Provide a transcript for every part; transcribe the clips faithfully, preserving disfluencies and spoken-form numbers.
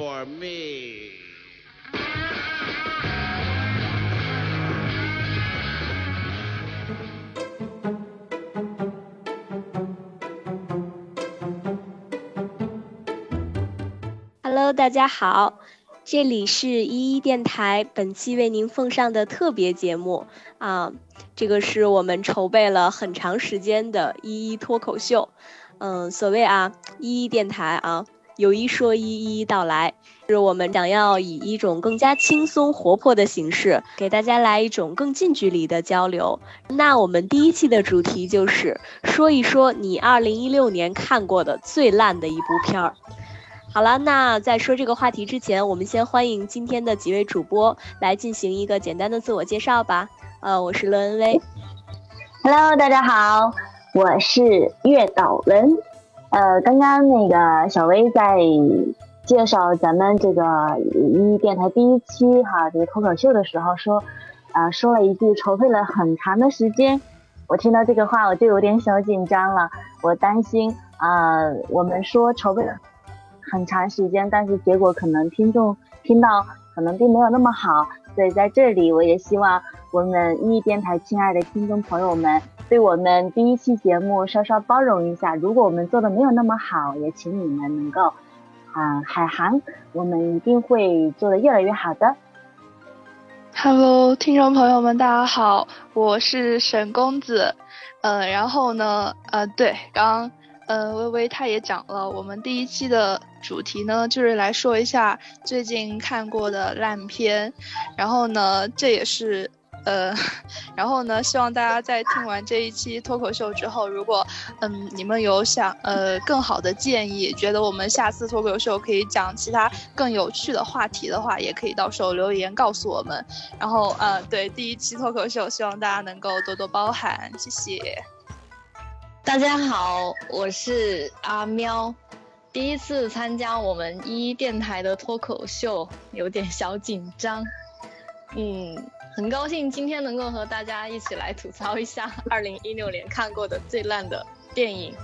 for me. Hello， 大家好，这里是一一电台，本期为您奉上的特别节目啊，这个是我们筹备了很长时间的一一脱口秀。嗯，所谓啊，一一电台啊，有一说一，一一道来，是我们想要以一种更加轻松活泼的形式，给大家来一种更近距离的交流。那我们第一期的主题就是说一说你二零一六年看过的最烂的一部片儿。好了，那在说这个话题之前，我们先欢迎今天的几位主播来进行一个简单的自我介绍吧。呃，我是乐恩威。Hello， 大家好。我是月岛文，呃，刚刚那个小薇在介绍咱们这个一一电台第一期哈这个脱口秀的时候说，啊、呃，说了一句筹备了很长的时间，我听到这个话我就有点小紧张了，我担心啊、呃，我们说筹备了很长时间，但是结果可能听众听到可能并没有那么好，所以在这里我也希望我们一一电台亲爱的听众朋友们。对我们第一期节目稍稍包容一下，如果我们做的没有那么好，也请你们能够啊、呃、海涵，我们一定会做的越来越好的。Hello， 听众朋友们，大家好，我是沈公子，呃，然后呢，呃，对，刚呃微微他也讲了，我们第一期的主题呢，就是来说一下最近看过的烂片，然后呢，这也是。呃，然后呢，希望大家在听完这一期脱口秀之后，如果嗯你们有想呃更好的建议，觉得我们下次脱口秀可以讲其他更有趣的话题的话，也可以到时候留言告诉我们。然后呃，对，第一期脱口秀，希望大家能够多多包涵，谢谢。大家好，我是阿喵，第一次参加我们一一电台的脱口秀，有点小紧张，嗯。很高兴今天能够和大家一起来吐槽一下二零一六年看过的最烂的电影。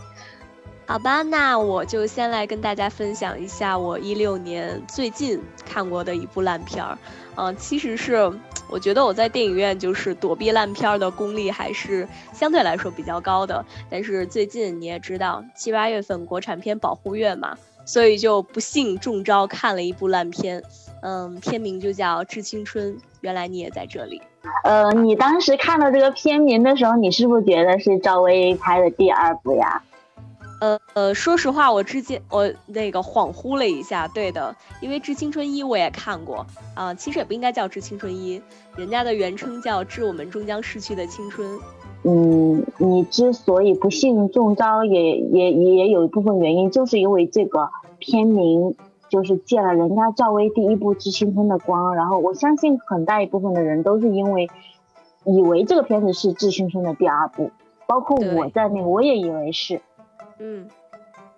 好吧，那我就先来跟大家分享一下我一六年最近看过的一部烂片儿。嗯、呃，其实是我觉得我在电影院就是躲避烂片的功力还是相对来说比较高的，但是最近你也知道七八月份国产片保护月嘛，所以就不幸中招看了一部烂片。嗯，片名就叫《致青春》，原来你也在这里。呃，你当时看到这个片名的时候，你是不是觉得是赵薇拍的第二部呀？呃呃，说实话，我之前我那个恍惚了一下，对的，因为《致青春一》我也看过啊、呃，其实也不应该叫《致青春一》，人家的原称叫《致我们终将逝去的青春》。嗯，你之所以不幸中招也，也也也有一部分原因，就是因为这个片名。就是借了人家赵薇第一部《致青春》的光，然后我相信很大一部分的人都是因为以为这个片子是《致青春》的第二部，包括我在内，我也以为是，嗯，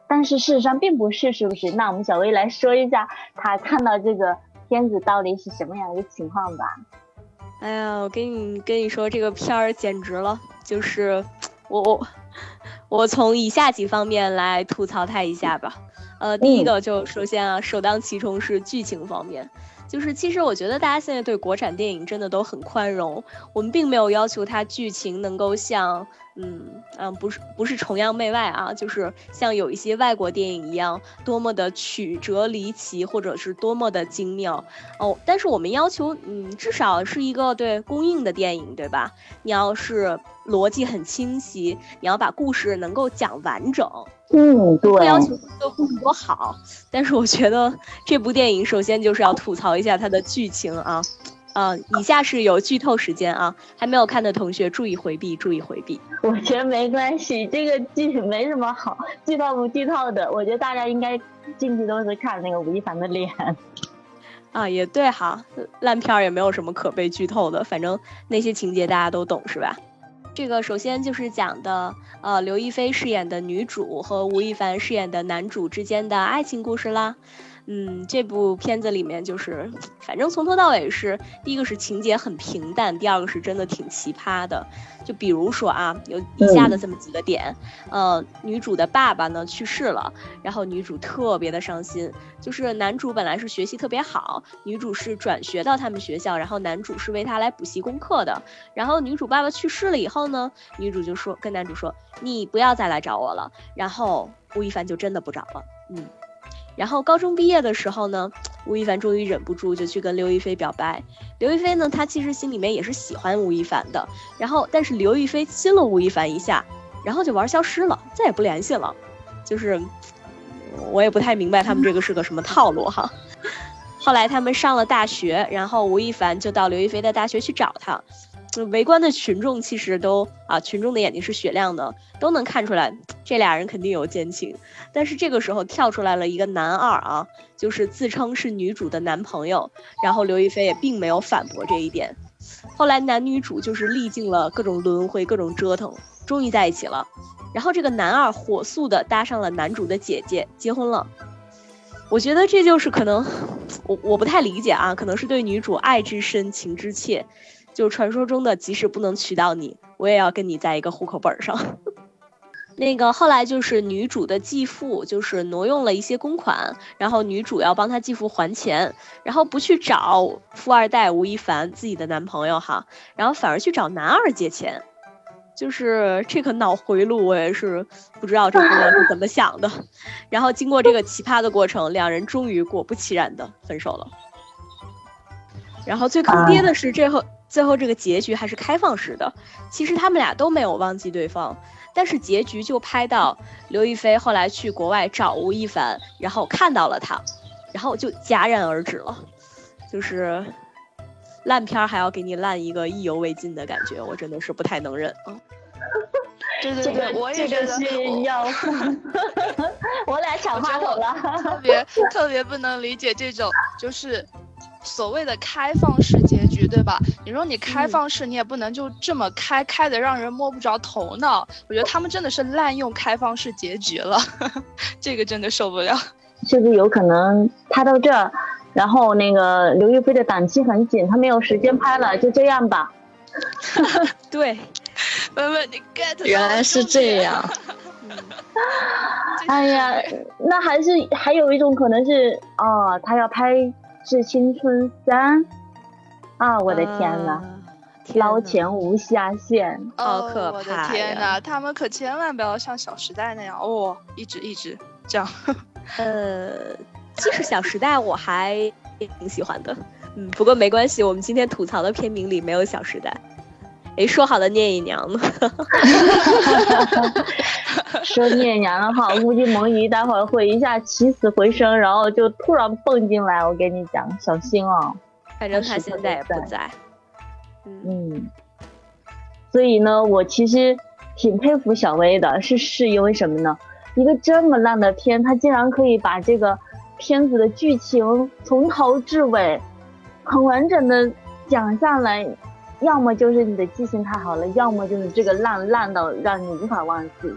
但是事实上并不是，是不是？那我们小薇来说一下她看到这个片子到底是什么样的一个情况吧。哎呀，我跟你跟你说，这个片儿简直了，就是我我我从以下几方面来吐槽她一下吧。呃，第一个就首先啊，首当其冲是剧情方面，就是其实我觉得大家现在对国产电影真的都很宽容，我们并没有要求它剧情能够像，嗯嗯，不是不是崇洋媚外啊，就是像有一些外国电影一样，多么的曲折离奇，或者是多么的精妙哦。但是我们要求，嗯，至少是一个对公映的电影，对吧？你要是逻辑很清晰，你要把故事能够讲完整。嗯，对，不要求这个故事多好，但是我觉得这部电影首先就是要吐槽一下它的剧情啊，啊、呃，以下是有剧透时间啊，还没有看的同学注意回避，注意回避。我觉得没关系，这个剧没什么好剧透不剧透的，我觉得大家应该进去都是看那个吴亦凡的脸。啊，也对哈，烂片也没有什么可被剧透的，反正那些情节大家都懂是吧？这个首先就是讲的，呃，刘亦菲饰演的女主和吴亦凡饰演的男主之间的爱情故事啦。嗯，这部片子里面就是反正从头到尾是第一个是情节很平淡，第二个是真的挺奇葩的。就比如说啊，有以下的这么几个点，呃女主的爸爸呢去世了，然后女主特别的伤心。就是男主本来是学习特别好，女主是转学到他们学校，然后男主是为她来补习功课的。然后女主爸爸去世了以后呢，女主就说跟男主说你不要再来找我了，然后吴亦凡就真的不找了。嗯，然后高中毕业的时候呢，吴亦凡终于忍不住就去跟刘亦菲表白。刘亦菲呢，她其实心里面也是喜欢吴亦凡的，然后但是刘亦菲亲了吴亦凡一下，然后就玩消失了，再也不联系了。就是我也不太明白他们这个是个什么套路哈。后来他们上了大学，然后吴亦凡就到刘亦菲的大学去找她。围观的群众其实都啊，群众的眼睛是雪亮的，都能看出来这俩人肯定有奸情。但是这个时候跳出来了一个男二啊，就是自称是女主的男朋友，然后刘亦菲也并没有反驳这一点。后来男女主就是历尽了各种轮回各种折腾，终于在一起了。然后这个男二火速的搭上了男主的姐姐，结婚了。我觉得这就是可能我我不太理解啊，可能是对女主爱之深情之切，就传说中的即使不能娶到你，我也要跟你在一个户口本上。那个后来就是女主的继父就是挪用了一些公款，然后女主要帮她继父还钱，然后不去找富二代吴亦凡自己的男朋友哈，然后反而去找男二借钱。就是这个脑回路我也是不知道这姑娘是怎么想的。然后经过这个奇葩的过程，两人终于果不其然的分手了。然后最坑爹的是最后最后这个结局还是开放式的，其实他们俩都没有忘记对方，但是结局就拍到刘亦菲后来去国外找吴亦凡，然后看到了他，然后就戛然而止了。就是烂片还要给你烂一个意犹未尽的感觉，我真的是不太能忍啊。对对对，我也觉得是要，我俩抢话筒了，特别特别不能理解这种就是所谓的开放式结局，对吧？你说你开放式，你也不能就这么开开的让人摸不着头脑。我觉得他们真的是滥用开放式结局了，呵呵，这个真的受不了。是不是有可能拍到这，然后那个刘亦菲的档期很紧，她没有时间拍了，就这样吧。对，文文你 get 原来是这样。哎呀，那还是还有一种可能是哦，她要拍是青春三啊！我的天哪，捞钱无下限，好可怕！我的天哪，他们可千万不要像《小时代》那样哦，一直一直这样。呃，其实《小时代》我还挺喜欢的，嗯，不过没关系，我们今天吐槽的片名里没有《小时代》。哎，说好的聂隐娘呢？说聂隐娘的话，我估计萌姨待会儿会一下起死回生，然后就突然蹦进来。我跟你讲，小心哦！反正她现在也不在。嗯。所以呢，我其实挺佩服小薇的，是是因为什么呢？一个这么烂的片，她竟然可以把这个片子的剧情从头至尾很完整的讲下来。要么就是你的记性太好了，要么就是这个烂烂到让你无法忘记。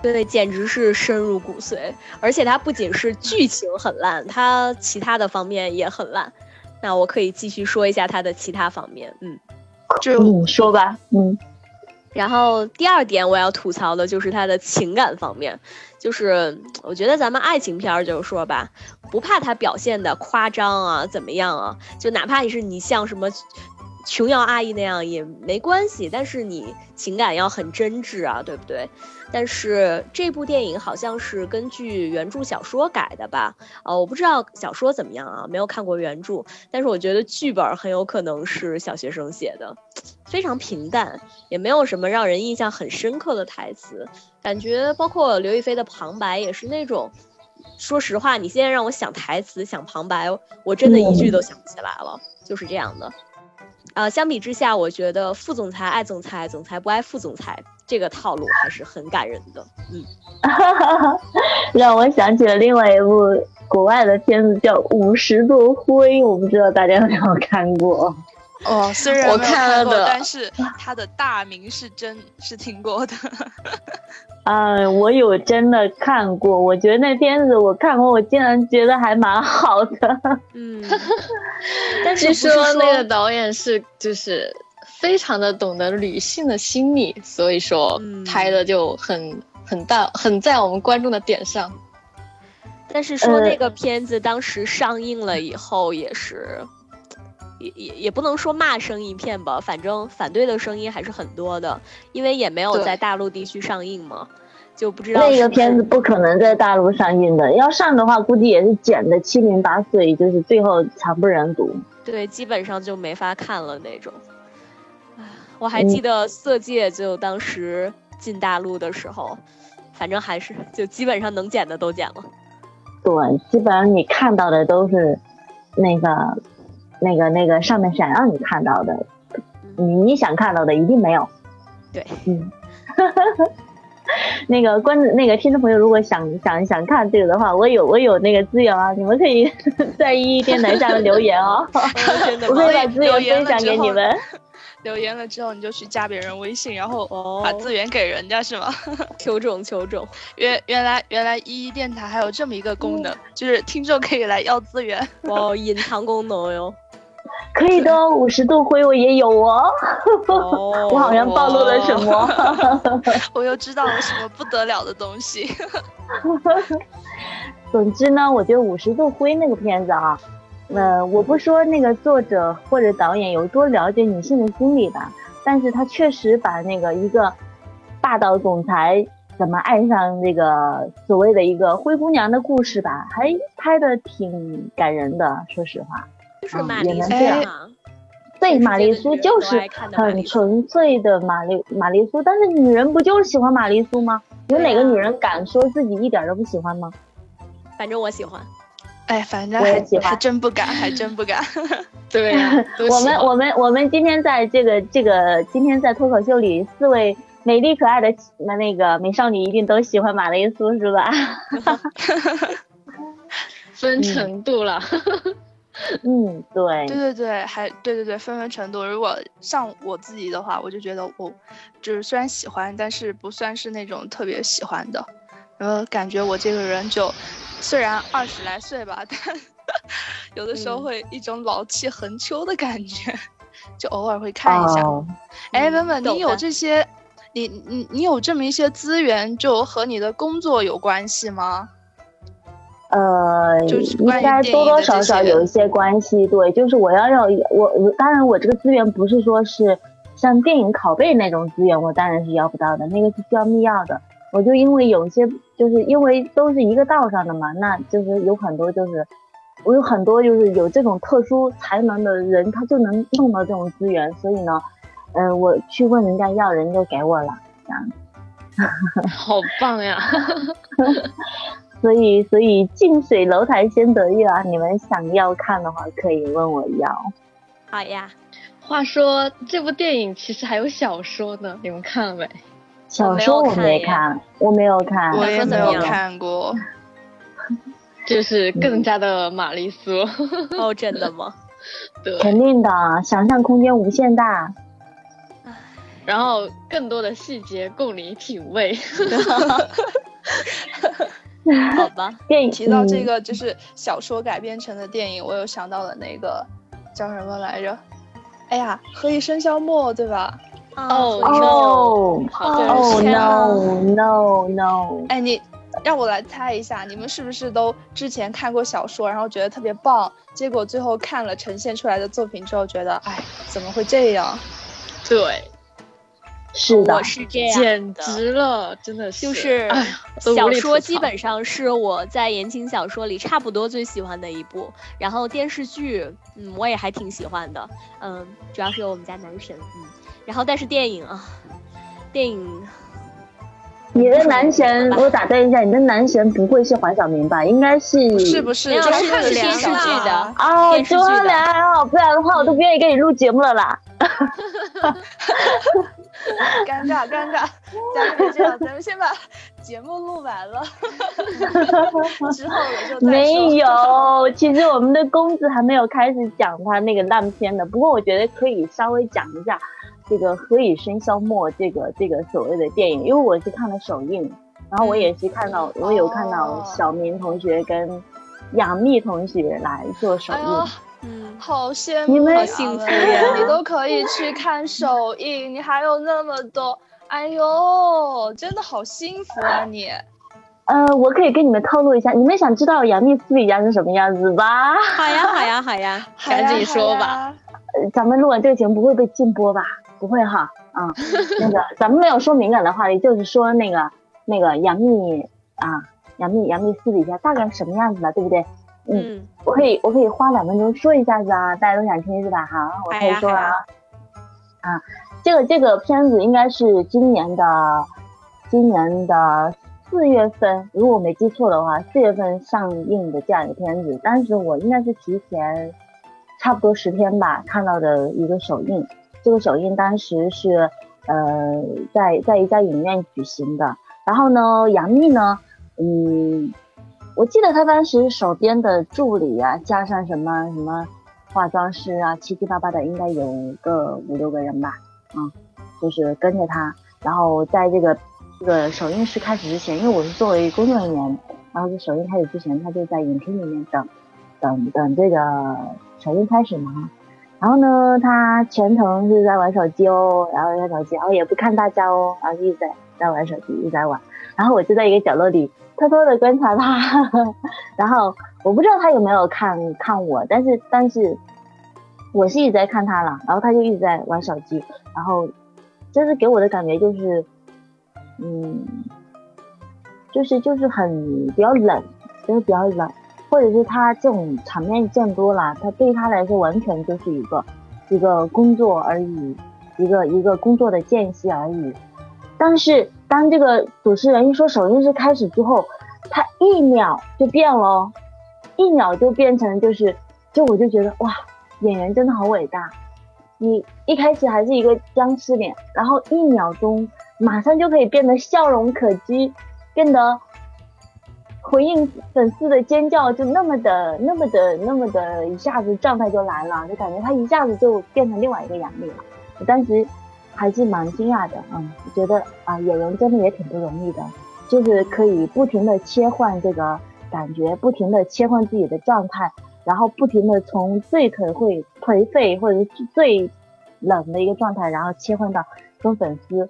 对，简直是深入骨髓。而且它不仅是剧情很烂，它其他的方面也很烂。那我可以继续说一下它的其他方面。嗯，就你说吧。嗯。然后第二点我要吐槽的就是它的情感方面，就是我觉得咱们爱情片就是说吧，不怕它表现的夸张啊，怎么样啊，就哪怕你是你像什么琼瑶阿姨那样也没关系，但是你情感要很真挚啊，对不对？但是这部电影好像是根据原著小说改的吧？啊、呃，我不知道小说怎么样啊，没有看过原著，但是我觉得剧本很有可能是小学生写的，非常平淡，也没有什么让人印象很深刻的台词，感觉包括刘亦菲的旁白也是那种，说实话，你现在让我想台词、想旁白，我真的一句都想不起来了，就是这样的。呃，相比之下，我觉得副总裁爱总裁，总裁不爱副总裁这个套路还是很感人的。嗯，让我想起了另外一部国外的片子叫《五十度灰》，我不知道大家有没有看过。哦，虽然我看过，但是他的大名是真是听过的。呃，我有真的看过，我觉得那片子我看过，我竟然觉得还蛮好的。嗯，但是说那个导演是就是非常的懂得女性的心理，所以说拍的就很很大，很在我们观众的点上。但是说那个片子当时上映了以后也是。呃也也也不能说骂声一片吧，反正反对的声音还是很多的，因为也没有在大陆地区上映嘛，就不知道那个片子不可能在大陆上映的，要上的话估计也是剪的七零八碎，就是最后惨不忍睹。对，基本上就没法看了那种。我还记得《色戒》就当时进大陆的时候，嗯、反正还是就基本上能剪的都剪了。对，基本上你看到的都是那个。那个那个上面想让你看到的，你你想看到的一定没有。对，嗯，那个观那个听众朋友，如果想想想看这个的话，我有我有那个资源啊，你们可以在一一电台下面留言哦，我会把资源分享给你们。留言了之后，你就去加别人微信，然后把资源给人家、oh, 是吗？求种求种，原原来原来一一电台还有这么一个功能，嗯、就是听众可以来要资源。哇、哦，隐藏功能哟！可以的，五十度灰我也有哦。oh, 我好像暴露了什么？我又知道了什么不得了的东西。总之呢，我觉得五十度灰那个片子啊。呃，我不说那个作者或者导演有多了解女性的心理吧，但是他确实把那个一个霸道总裁怎么爱上那个所谓的一个灰姑娘的故事吧，还拍的挺感人的。说实话，就是玛丽苏啊，对，玛丽苏就是很纯粹的玛丽玛丽苏，但是女人不就是喜欢玛丽苏吗？有哪个女人敢说自己一点都不喜欢吗？反正我喜欢。哎，反正还还真不敢，还真不敢。对，我们我们我们今天在这个这个今天在脱口秀里，四位美丽可爱的那个美少女一定都喜欢玛丽苏，是吧？分程度了。嗯，对，对对对，还对对对，分分程度。如果像我自己的话，我就觉得我就是虽然喜欢，但是不算是那种特别喜欢的。然后感觉我这个人就，虽然二十来岁吧，但有的时候会一种老气横秋的感觉，嗯、就偶尔会看一下。哎、哦，文文，你有这些，你你你有这么一些资源，就和你的工作有关系吗？呃，就是应该多多少少有一些关系。对，就是我要要我，当然我这个资源不是说是像电影拷贝那种资源，我当然是要不到的，那个是需要密钥的。我就因为有一些，就是因为都是一个道上的嘛，那就是有很多就是，我有很多就是有这种特殊才能的人，他就能弄到这种资源，所以呢，嗯、呃，我去问人家要，人就给我了，这样。好棒呀！所以，所以近水楼台先得月啊！你们想要看的话，可以问我要。好呀。话说这部电影其实还有小说呢，你们看了没？小说我没看，我没有看，我也没有看过，就是更加的玛丽苏。哦，真的吗？对，肯定的，想象空间无限大，然后更多的细节供你品味。好吧，电影提到这个就是小说改编成的电影，我有想到了那个叫什么来着？哎呀，喝一生肖末，对吧？哦哦哦 no no no！ 哎，你让我来猜一下，你们是不是都之前看过小说，然后觉得特别棒，结果最后看了呈现出来的作品之后，觉得哎怎么会这样？对，是的，我是这样的，简直了，真的是。就是小说基本上是我在言情小说里差不多最喜欢的一部，然后电视剧，嗯，我也还挺喜欢的，嗯，主要是有我们家男神，嗯。然后但是电影啊，电影，你的男神，我打断一下，你的男神不会是黄晓明吧？应该是是不是？他是电视剧的哦，周汉良，不然的话我都不愿意跟你录节目了啦。尴尬尴尬，咱们这样，咱们先把节目录完了之后我就再说。没有，其实我们的公子还没有开始讲他那个烂片的，不过我觉得可以稍微讲一下这个何以笙箫默这个这个所谓的电影，因为我是看了首映，然后我也是看到、嗯、我有看到小明同学跟杨幂同学来做首映、哎嗯，好羡慕，好幸福呀！你都可以去看首映，你还有那么多，哎呦，真的好幸福啊你！呃，我可以跟你们透露一下，你们想知道杨幂私底下是什么样子吧？好呀，好呀，好呀，赶紧说吧。呃，咱们录完这个节目不会被禁播吧？不会哈，啊、嗯，那个咱们没有说敏感的话题，就是说那个那个杨幂啊，杨幂杨幂私底下大概什么样子吧，对不对？嗯, 嗯，我可以，我可以花两分钟说一下子啊，大家都想听是吧？好，我可以说啊。哎、啊，这个这个片子应该是今年的，今年的四月份，如果我没记错的话，四月份上映的这样一个片子。当时我应该是提前差不多十天吧看到的一个首映。这个首映当时是呃在在一家影院举行的。然后呢，杨幂呢，嗯。我记得他当时手边的助理啊，加上什么什么化妆师啊，七七八八的应该有个五六个人吧，嗯，就是跟着他。然后在这个这个首映式开始之前，因为我是作为工作人员，然后在首映开始之前，他就在影厅里面等等等这个首映开始嘛。然后呢，他全程是在玩手机哦，然后玩手机，然后也不看大家哦，然后一直在在玩手机，一直在玩。然后我就在一个角落里偷偷的观察他，呵呵，然后我不知道他有没有看看我，但是但是我是一直在看他了，然后他就一直在玩手机，然后就是给我的感觉就是，嗯，就是就是很比较冷，就是比较冷，或者是他这种场面见多了，他对他来说完全就是一个一个工作而已，一个一个工作的间隙而已，但是。当这个主持人一说首映式开始之后，他一秒就变了，一秒就变成就是，就我就觉得哇，演员真的好伟大！你一开始还是一个僵尸脸，然后一秒钟马上就可以变得笑容可掬，变得回应粉丝的尖叫，就那么的、那么的、那么的，一下子状态就来了，就感觉他一下子就变成另外一个杨幂了。我当时。还是蛮惊讶的，嗯，我觉得啊，演员真的也挺不容易的，就是可以不停的切换这个感觉，不停的切换自己的状态，然后不停的从最颓废、颓废或者是最冷的一个状态，然后切换到跟粉丝，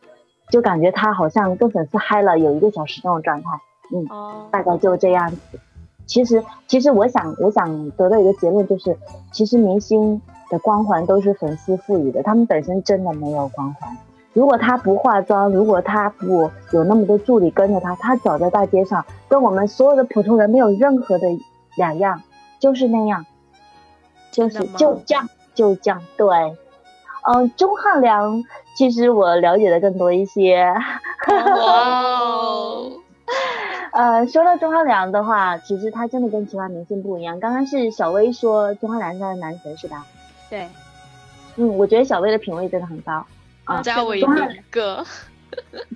就感觉他好像跟粉丝嗨了有一个小时那种状态，嗯， oh. 大概就这样子。其实，其实我想，我想得到一个结论就是，其实明星。的光环都是粉丝赋予的，他们本身真的没有光环。如果他不化妆，如果他不有那么多助理跟着他，他走在大街上跟我们所有的普通人没有任何的两样，就是那样，就是就这样就这样。对，嗯，钟汉良其实我了解的更多一些。哦呃，说到钟汉良的话，其实他真的跟其他明星不一样。刚刚是小薇说钟汉良是他的男神是吧？对，嗯，我觉得小薇的品味真的很高啊，加我一个。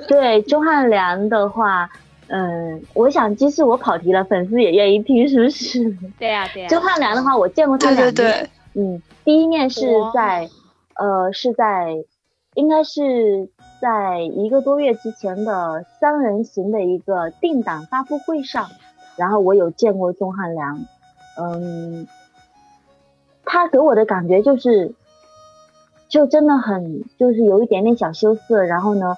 对钟汉良的话，嗯，我想即使我跑题了，粉丝也愿意听，是不是？对呀、啊、对呀、啊。钟汉良的话，我见过他两面。对对对。嗯，第一面是在，呃，是在，应该是在一个多月之前的三人行的一个定档发布会上，然后我有见过钟汉良，嗯。他给我的感觉就是，就真的很，就是有一点点小羞涩，然后呢，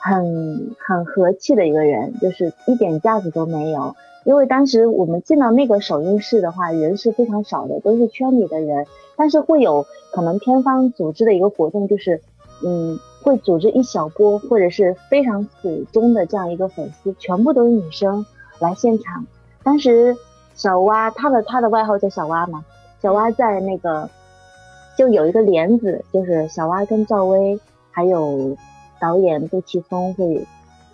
很很和气的一个人，就是一点架子都没有。因为当时我们进到那个首映室的话，人是非常少的，都是圈里的人，但是会有可能片方组织的一个活动，就是，嗯，会组织一小波或者是非常死忠的这样一个粉丝，全部都是女生来现场。当时小蛙，他的他的外号叫小蛙嘛。小蛙在那个就有一个帘子，就是小蛙跟赵薇还有导演杜琪峰会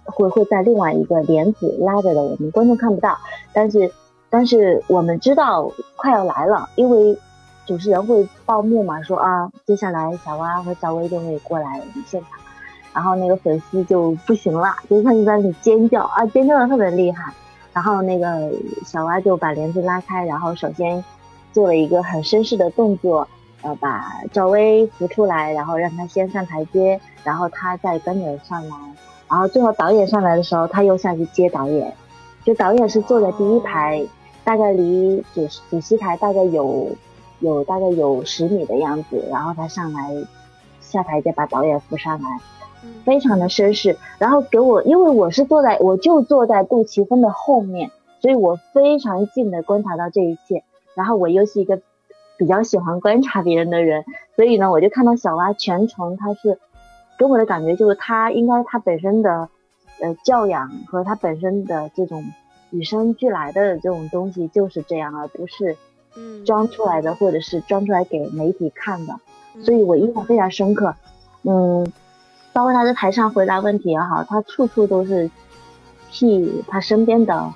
会会在另外一个帘子拉着的，我们观众看不到，但是但是我们知道快要来了，因为主持人会报幕嘛，说啊，接下来小蛙和小薇就会过来现场，然后那个粉丝就不行了，就是他就在那里尖叫啊，尖叫的特别厉害。然后那个小蛙就把帘子拉开，然后首先做了一个很绅士的动作，呃，把赵薇扶出来，然后让他先上台阶，然后他再跟着上来，然后最后导演上来的时候，他又下去接导演。就导演是坐在第一排，大概离主主席台大概有有大概有十米的样子，然后他上来下台阶把导演扶上来，非常的绅士。然后给我，因为我是坐在我就坐在杜琪峰的后面，所以我非常近的观察到这一切。然后我又是一个比较喜欢观察别人的人，所以呢我就看到小蛙全程他是给我的感觉就是他应该他本身的呃教养和他本身的这种与生俱来的这种东西就是这样，而不是装出来的或者是装出来给媒体看的。所以我印象非常深刻，嗯，包括他在台上回答问题也好，他处处都是替他身边的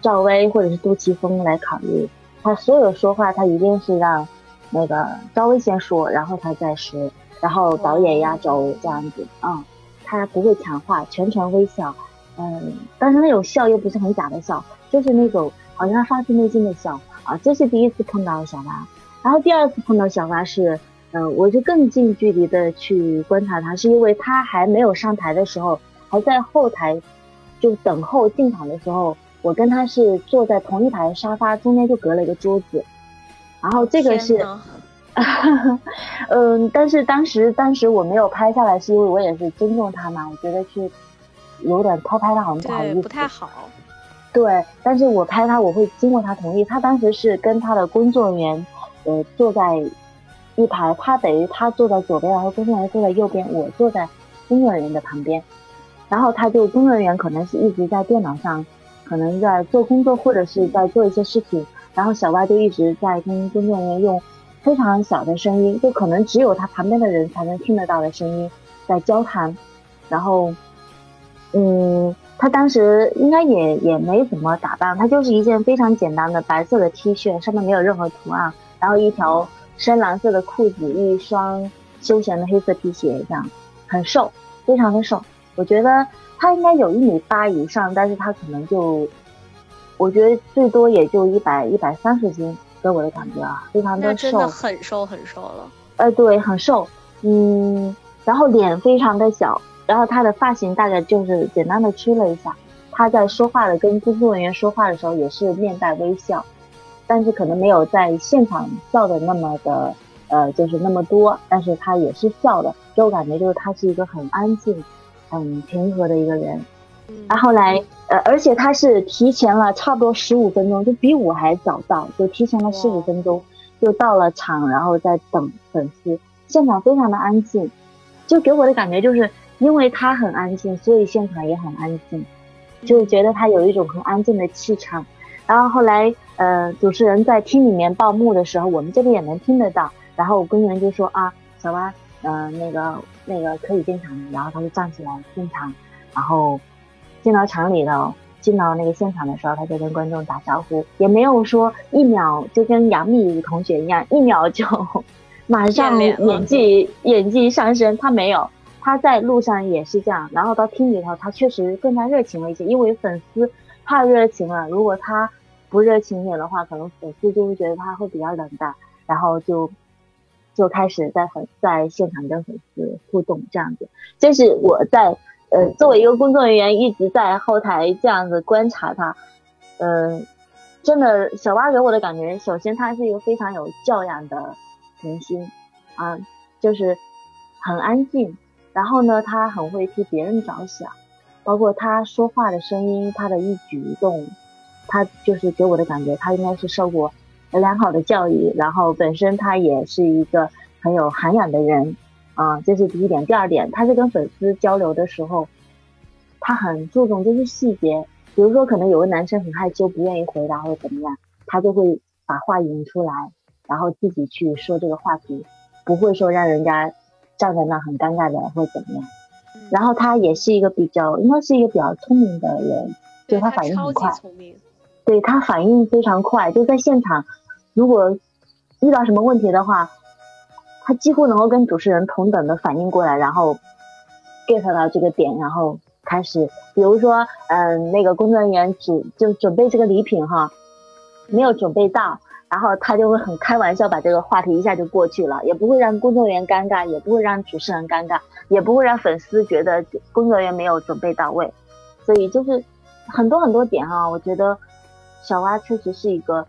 赵薇或者是杜琪峰来考虑。他所有说话，他一定是让那个赵薇先说，然后他再说，然后导演压轴这样子啊、嗯。他不会强化，全程微笑，嗯，但是那种笑又不是很假的笑，就是那种好像他发自内心的笑啊。这是第一次碰到小蛙，然后第二次碰到小蛙是。嗯，我就更近距离的去观察他，是因为他还没有上台的时候，还在后台，就等候进场的时候，我跟他是坐在同一排沙发，中间就隔了一个桌子。然后这个是，嗯，但是当时当时我没有拍下来，是因为我也是尊重他嘛，我觉得去有点偷拍他好像不好意思，不太好。对，但是我拍他，我会经过他同意。他当时是跟他的工作人员，呃，坐在。一排，他等于他坐在左边，然后工作人员坐在右边，我坐在工作人员的旁边，然后他就工作人员可能是一直在电脑上，可能在做工作或者是在做一些事情，然后小蛙就一直在跟工作人员用非常小的声音，就可能只有他旁边的人才能听得到的声音在交谈。然后嗯，他当时应该也也没怎么打扮，他就是一件非常简单的白色的 T 恤，上面没有任何图案，然后一条深蓝色的裤子，一双休闲的黑色皮鞋，这样很瘦，非常的瘦。我觉得他应该有一米八以上，但是他可能就，我觉得最多也就一百一百三十斤，给我的感觉啊，非常的瘦，那真的很瘦很瘦了。呃，对，很瘦，嗯，然后脸非常的小，然后他的发型大概就是简单的吹了一下。他在说话的跟工作人员说话的时候也是面带微笑。但是可能没有在现场笑的那么的，呃，就是那么多，但是他也是笑的，给我感觉就是他是一个很安静、很平和的一个人。然后来，呃，而且他是提前了差不多十五分钟，就比我还早到，就提前了十五分钟就到了场，然后再等粉丝。现场非常的安静，就给我的感觉就是因为他很安静，所以现场也很安静，就觉得他有一种很安静的气场。然后后来，呃，主持人在厅里面报幕的时候，我们这边也能听得到。然后我工作人员就说啊，小蛙，呃，那个那个可以进场了。然后他就站起来进场，然后进到场里头，进到那个现场的时候，他就跟观众打招呼，也没有说一秒就跟杨幂同学一样，一秒就马上演技演技上升。他没有，他在路上也是这样。然后到厅里头，他确实更加热情了一些，因为粉丝。太热情了，如果他不热情点的话，可能粉丝就会觉得他会比较冷淡，然后就就开始在粉在现场跟粉丝互动这样子。这是我在呃作为一个工作人员一直在后台这样子观察他，嗯、呃，真的小蛙给我的感觉，首先他是一个非常有教养的明星啊，就是很安静，然后呢他很会替别人着想。包括他说话的声音，他的一举一动，他就是给我的感觉，他应该是受过良好的教育，然后本身他也是一个很有涵养的人，啊、嗯，这是第一点。第二点，他是跟粉丝交流的时候，他很注重就是细节，比如说可能有个男生很害羞，不愿意回答或者怎么样，他就会把话引出来，然后自己去说这个话题，不会说让人家站在那很尴尬的或怎么样。然后他也是一个比较，应该是一个比较聪明的人，就他反应很快，对，他反应非常快，就在现场，如果遇到什么问题的话，他几乎能够跟主持人同等的反应过来，然后 get 到这个点，然后开始，比如说嗯、呃，那个工作人员只就准备这个礼品哈，没有准备到，然后他就会很开玩笑把这个话题一下就过去了，也不会让工作人员尴尬，也不会让主持人尴尬，也不会让粉丝觉得工作人员没有准备到位。所以就是很多很多点哈、啊，我觉得小蛙确实是一个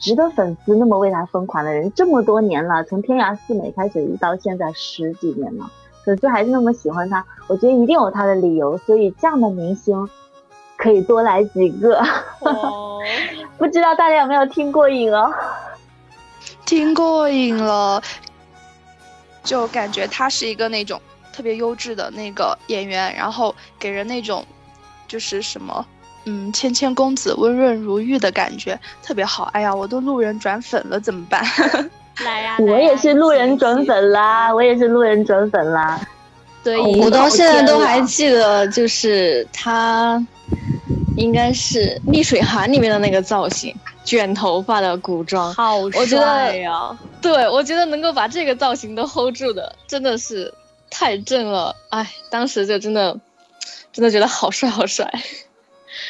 值得粉丝那么为他疯狂的人，这么多年了，从天涯四美开始一到现在十几年了，粉丝还是那么喜欢他，我觉得一定有他的理由，所以这样的明星可以多来几个。哦、不知道大家有没有听过瘾哦？听过瘾了，就感觉他是一个那种特别优质的那个演员，然后给人那种就是什么嗯，谦谦公子温润如玉的感觉特别好。哎呀，我都路人转粉了，怎么办？来呀、啊！我也是路人转粉啦，我也是路人转粉啦。对，我到现在都还记得，就是他应该是《逆水寒》里面的那个造型，卷头发的古装，好帅呀、啊！对，我觉得能够把这个造型都 hold 住的，真的是太正了。哎，当时就真的真的觉得好帅，好帅。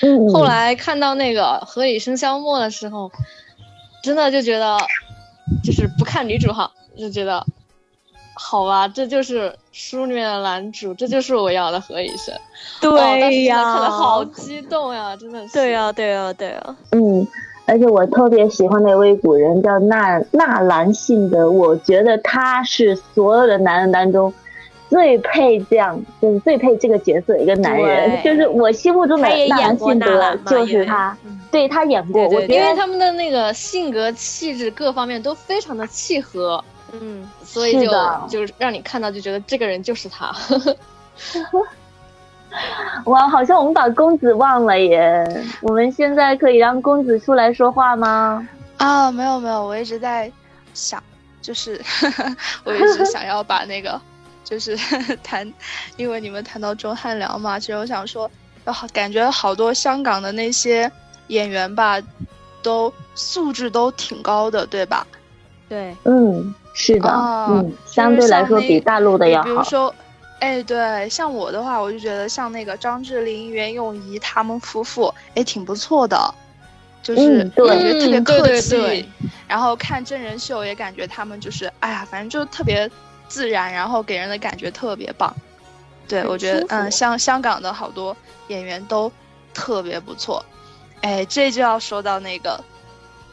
嗯、后来看到那个何以笙箫默的时候，真的就觉得就是不看女主哈，就觉得好吧，这就是书里面的男主，这就是我要的何以笙。对呀、哦、看得好激动呀，真的是。对呀、啊、对呀、啊、对呀、啊、嗯，而且我特别喜欢那位古人叫纳纳兰性德，我觉得他是所有的男人当中最配这样，就是最配这个角色一个男人，就是我心目中的纳兰性德就是他，对，他演过，我因为他们的那个性格、气质各方面都非常的契合，嗯，所以就就让你看到就觉得这个人就是他。哇，好像我们把公子忘了耶！我们现在可以让公子出来说话吗？啊，没有没有，我一直在想，就是我一直想要把那个。就是谈，因为你们谈到钟汉良嘛，其实我想说，感觉好多香港的那些演员吧，都素质都挺高的，对吧？对，嗯，是的，啊、嗯，相对来说比大陆的要好。比如说，哎，对，像我的话，我就觉得像那个张智霖、袁咏仪他们夫妇，哎，挺不错的，就是感觉特别客气。嗯、对对对，然后看真人秀也感觉他们就是，哎呀，反正就特别。自然，然后给人的感觉特别棒，对，我觉得嗯，像香港的好多演员都特别不错。哎，这就要说到那个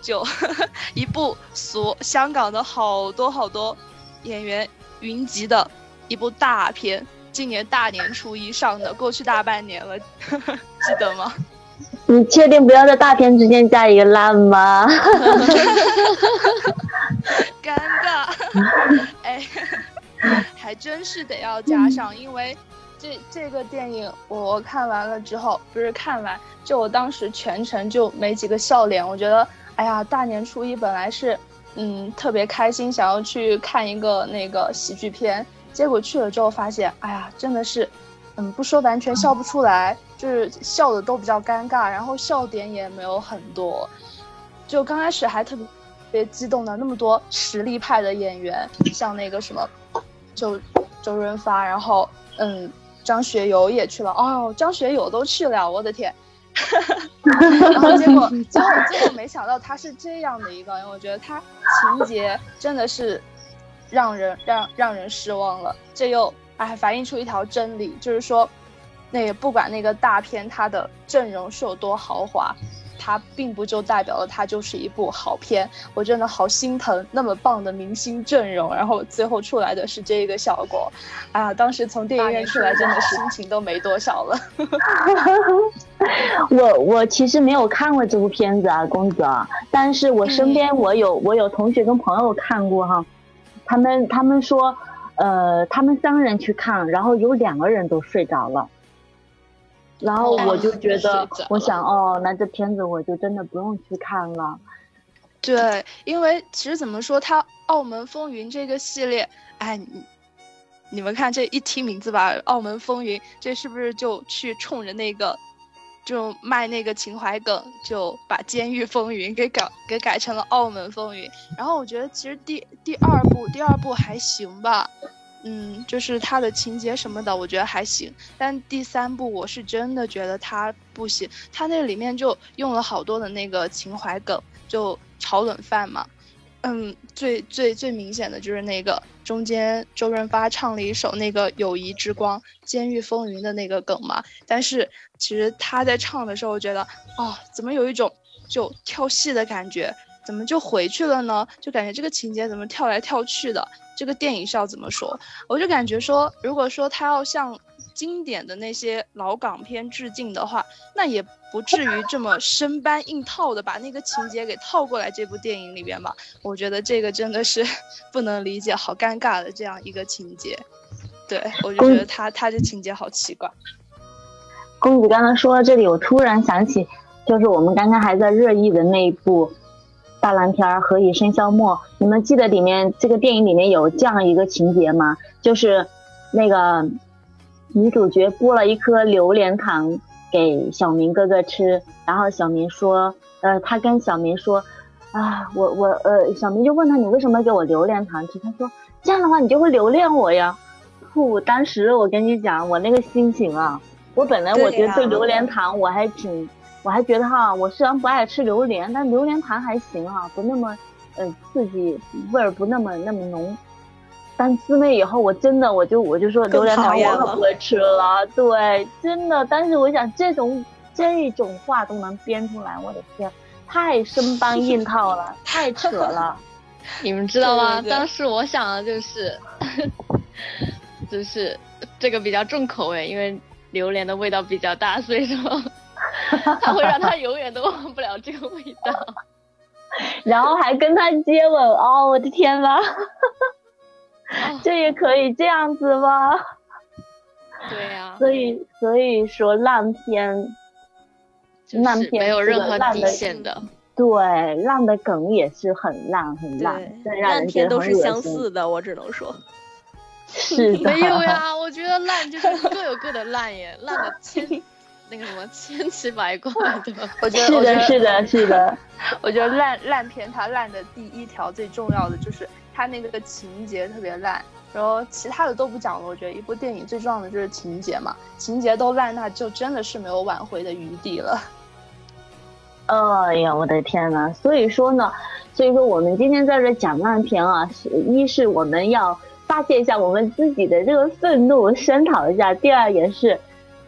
就呵呵一部所香港的好多好多演员云集的一部大片，今年大年初一上的，过去大半年了，呵呵，记得吗？你确定不要在大片之间加一个烂吗？尴尬，哎，还真是得要加上，因为这这个电影我看完了之后，不是看完，就我当时全程就没几个笑脸，我觉得，哎呀，大年初一本来是，嗯，特别开心，想要去看一个那个喜剧片，结果去了之后发现，哎呀，真的是，嗯，不说完全笑不出来，就是笑的都比较尴尬，然后笑点也没有很多，就刚开始还特别。别激动的那么多实力派的演员，像那个什么周周润发，然后嗯张学友也去了，哦张学友都去了，我的天。然后结果结果结果没想到他是这样的一个，因为我觉得他情节真的是让人让让人失望了，这又哎反映出一条真理，就是说那也不管那个大片它的阵容是有多豪华，它并不就代表了它就是一部好片，我真的好心疼那么棒的明星阵容，然后最后出来的是这个效果，啊，当时从电影院出来真的是心情都没多少了。我我其实没有看过这部片子啊，公子啊，但是我身边我有、嗯、我有同学跟朋友看过哈，他们他们说，呃，他们三个人去看，然后有两个人都睡着了。然后我就觉得，我想哦，那这片子我就真的不用去看了。对，因为其实怎么说，它《澳门风云》这个系列，哎，你你们看这一听名字吧，《澳门风云》，这是不是就去冲着那个就卖那个情怀梗，就把监狱风云给改给改成了澳门风云。然后我觉得其实第第二部第二部还行吧，嗯，就是它的情节什么的我觉得还行，但第三部我是真的觉得它不行。它那里面就用了好多的那个情怀梗，就炒冷饭嘛，嗯，最最最明显的就是那个中间周润发唱了一首那个友谊之光监狱风云的那个梗嘛，但是其实他在唱的时候我觉得哦，怎么有一种就跳戏的感觉，怎么就回去了呢，就感觉这个情节怎么跳来跳去的，这个电影是要怎么说。我就感觉说如果说他要向经典的那些老港片致敬的话，那也不至于这么生搬硬套的把那个情节给套过来这部电影里面吧。我觉得这个真的是不能理解，好尴尬的这样一个情节。对，我就觉得他他这情节好奇怪。公子刚刚说到这里，我突然想起就是我们刚刚还在热议的那一部大烂片《何以笙箫默》，你们记得里面这个电影里面有这样一个情节吗？就是那个女主角剥了一颗榴莲糖给小明哥哥吃，然后小明说呃他跟小明说啊我我呃小明就问他你为什么给我榴莲糖吃，他说这样的话你就会留恋我呀。我当时我跟你讲我那个心情啊，我本来我觉得对榴莲糖我还挺、啊、我还觉得哈，我虽然不爱吃榴莲，但榴莲糖还行啊，不那么呃刺激，味儿不那么那么浓。但自那以后我真的我就我就说榴莲糖我可不会吃了，对，真的。但是我想这种这种话都能编出来，我的天，太生搬硬套了，太扯了。你们知道吗？对对对，当时我想的就是就是这个比较重口味，因为榴莲的味道比较大，所以说它会让他永远都忘不了这个味道。然后还跟他接吻，哦我的天哪！这也可以这样子吗？对呀、啊，所以所以说烂片，烂片、就是、没有任何底线的，对，烂的梗也是很烂很烂，烂片都是相似的，我只能说，是的，没有呀，我觉得烂就是各有各的烂耶，烂的千那个什么千奇百怪的，我觉得是的，是的，是的，我觉得烂烂片它烂的第一条最重要的就是。他那个情节特别烂，然后其他的都不讲了。我觉得一部电影最重要的就是情节嘛，情节都烂，那就真的是没有挽回的余地了。哎呀，我的天哪！所以说呢，所以说我们今天在这讲烂片啊，一是我们要发泄一下我们自己的这个愤怒，声讨一下；第二也是，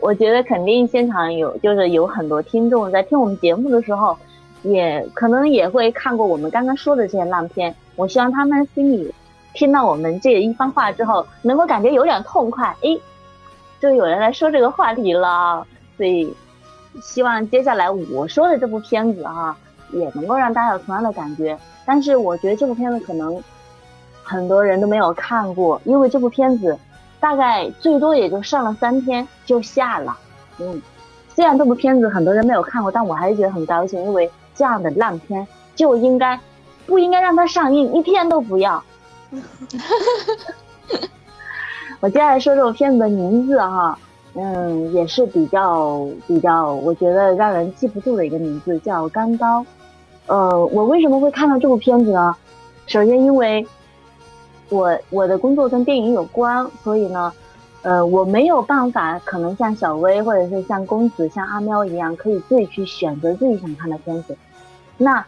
我觉得肯定现场有就是有很多听众在听我们节目的时候，也可能也会看过我们刚刚说的这些烂片。我希望他们心里听到我们这一番话之后能够感觉有点痛快，诶，就有人来说这个话题了。所以希望接下来我说的这部片子啊，也能够让大家有同样的感觉。但是我觉得这部片子可能很多人都没有看过，因为这部片子大概最多也就上了三天就下了。嗯，虽然这部片子很多人没有看过，但我还是觉得很高兴，因为这样的烂片就应该不应该让它上映，一天都不要。我接下来说这部片子的名字哈，嗯，也是比较比较，我觉得让人记不住的一个名字，叫《钢刀》。呃，我为什么会看到这部片子呢？首先，因为我我的工作跟电影有关，所以呢，呃，我没有办法，可能像小薇或者是像公子、像阿喵一样，可以自己去选择自己想看的片子。那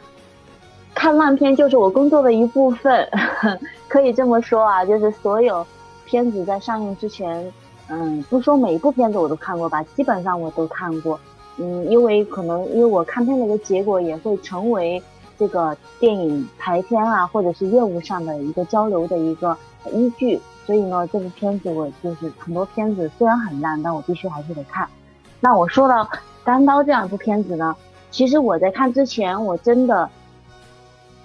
看烂片就是我工作的一部分，可以这么说啊，就是所有片子在上映之前，嗯，不说每一部片子我都看过吧，基本上我都看过。嗯，因为可能因为我看片的一个结果也会成为这个电影排片啊，或者是业务上的一个交流的一个依据，所以呢，这部片子我就是很多片子虽然很烂，但我必须还是得看。那我说到《钢刀》这样一部片子呢，其实我在看之前，我真的。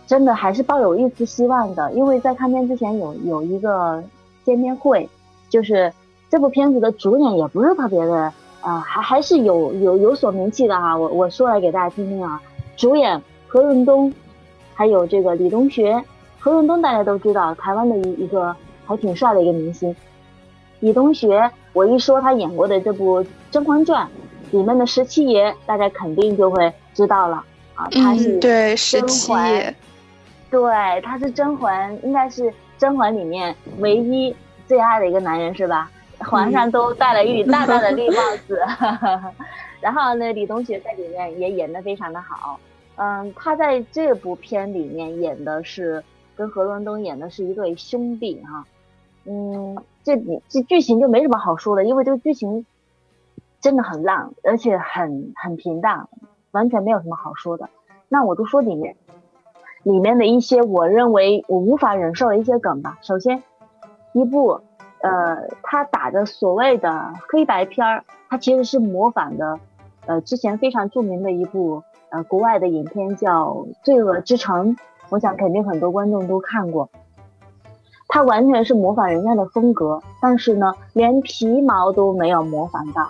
真的还是抱有一丝希望的，因为在看片之前有有一个见面会，就是这部片子的主演也不是特别的，呃，还还是有有有所名气的哈、啊。我我说来给大家听听啊，主演何润东，还有这个李东学。何润东大家都知道，台湾的一一个还挺帅的一个明星。李东学，我一说他演过的这部《甄嬛传》，里面的十七爷大家肯定就会知道了啊，他是、嗯、对十七爷，对，他是甄嬛，应该是甄嬛里面唯一最爱的一个男人是吧？皇上都戴了一顶大大的绿帽子，嗯、然后呢，李东学在里面也演得非常的好。嗯，他在这部片里面演的是跟何润东演的是一对兄弟哈、啊。嗯，这这剧情就没什么好说的，因为这个剧情真的很烂，而且很很平淡，完全没有什么好说的。那我就说里面里面的一些我认为我无法忍受的一些梗吧。首先，一部。呃，他打的所谓的黑白片儿，他其实是模仿的，呃，之前非常著名的一部呃国外的影片叫《罪恶之城》，我想肯定很多观众都看过。他完全是模仿人家的风格，但是呢，连皮毛都没有模仿到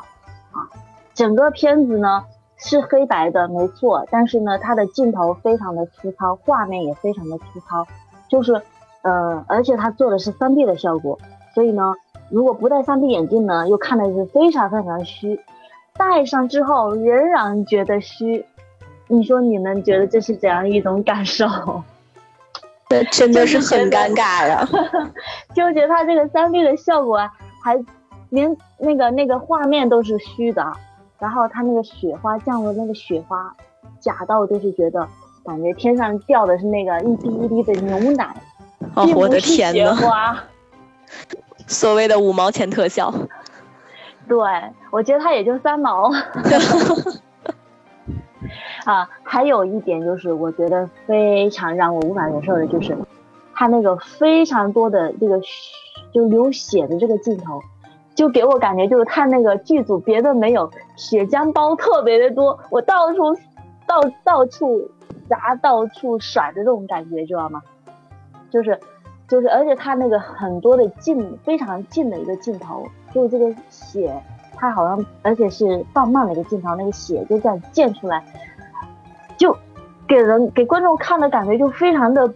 啊！整个片子呢是黑白的，没错，但是呢，它的镜头非常的粗糙，画面也非常的粗糙，就是呃，而且他做的是 三 D 的效果。所以呢，如果不戴 三 D 眼镜呢，又看的是非常非常虚，戴上之后仍然觉得虚。你说你们觉得这是怎样一种感受？这真的是很尴尬呀、啊！就觉得它这个 三 D 的效果还连那个那个画面都是虚的，然后它那个雪花降落那个雪花，假到就是觉得感觉天上掉的是那个一滴一滴的牛奶，哦，我的天哪！所谓的五毛钱特效，对，我觉得它也就三毛啊。还有一点就是我觉得非常让我无法忍受的就是它那个非常多的这个就流血的这个镜头，就给我感觉就是看那个剧组别的没有，血浆包特别的多，我到处到到处砸到处甩的这种感觉，知道吗？就是就是，而且他那个很多的近，非常近的一个镜头，就是这个血，他好像，而且是放慢了一个镜头，那个血就这样溅出来，就给人给观众看的感觉就非常的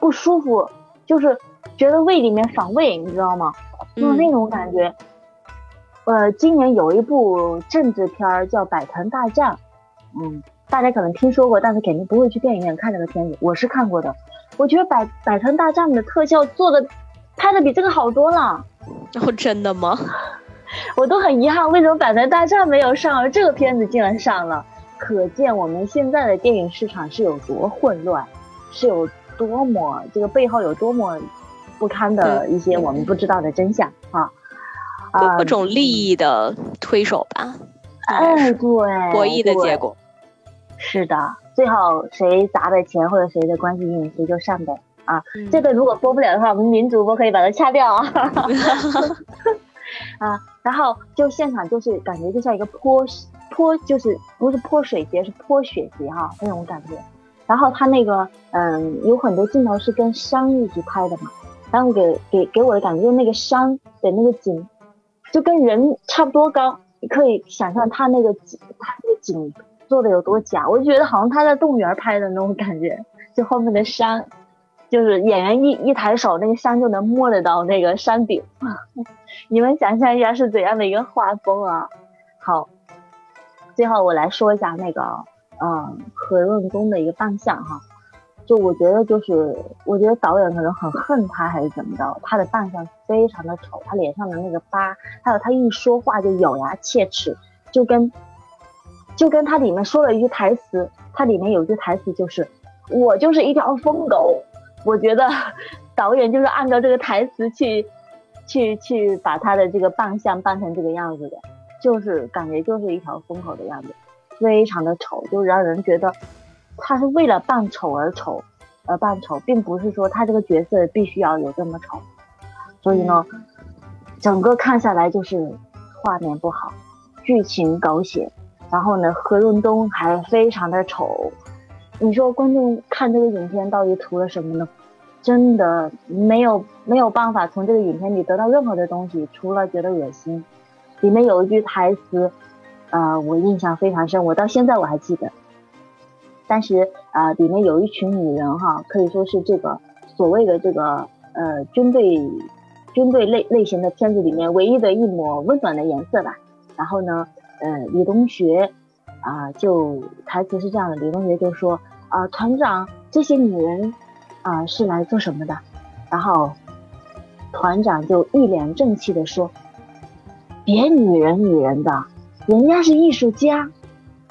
不舒服，就是觉得胃里面反胃，你知道吗？就是那种感觉。嗯、呃，今年有一部政治片叫《百团大战》，嗯，大家可能听说过，但是肯定不会去电影院看这个片子，我是看过的。我觉得百百团大战的特效做的拍的比这个好多了。哦，真的吗？我都很遗憾，为什么百团大战没有上，而这个片子竟然上了？可见我们现在的电影市场是有多混乱，是有多么这个背后有多么不堪的一些我们不知道的真相、嗯、啊！各种利益的推手吧。哎，对，博弈的结果。是的。最好谁砸的钱或者谁的关系运谁就上呗啊、嗯！这个如果播不了的话，我们民主播可以把它掐掉啊。啊，然后就现场就是感觉就像一个泼泼，就是不是泼水节，是泼雪节哈、啊、那种感觉。然后他那个嗯，有很多镜头是跟山一起拍的嘛，然后给给给我的感觉就是那个山的那个景，就跟人差不多高，你可以想象他那个景，他那个景。做的有多假，我就觉得好像他在动物园拍的那种感觉，就后面的山，就是演员一一抬手，那个山就能摸得到那个山顶。你们想象一下是怎样的一个画风啊！好，最后我来说一下那个，嗯，何润东的一个扮相哈，就我觉得就是，我觉得导演可能很恨他还是怎么着，他的扮相非常的丑，他脸上的那个疤，还有他一说话就咬牙切齿，就跟。就跟他里面说了一句台词，他里面有一句台词就是“我就是一条疯狗”，我觉得导演就是按照这个台词去，去去把他的这个扮相扮成这个样子的，就是感觉就是一条疯狗的样子，非常的丑，就让人觉得他是为了扮丑而丑，而扮丑，并不是说他这个角色必须要有这么丑。所以呢，整个看下来就是画面不好，剧情狗血。然后呢，何润东还非常的丑，你说观众看这个影片到底图了什么呢？真的没有没有办法从这个影片里得到任何的东西，除了觉得恶心。里面有一句台词，呃，我印象非常深，我到现在我还记得。但是啊、呃，里面有一群女人哈，可以说是这个所谓的这个呃军队军队类类型的片子里面唯一的一抹温暖的颜色吧。然后呢？呃，李东学啊、呃，就台词是这样的，李东学就说啊、呃，团长，这些女人啊、呃、是来做什么的？然后团长就一脸正气的说，别女人女人的，人家是艺术家，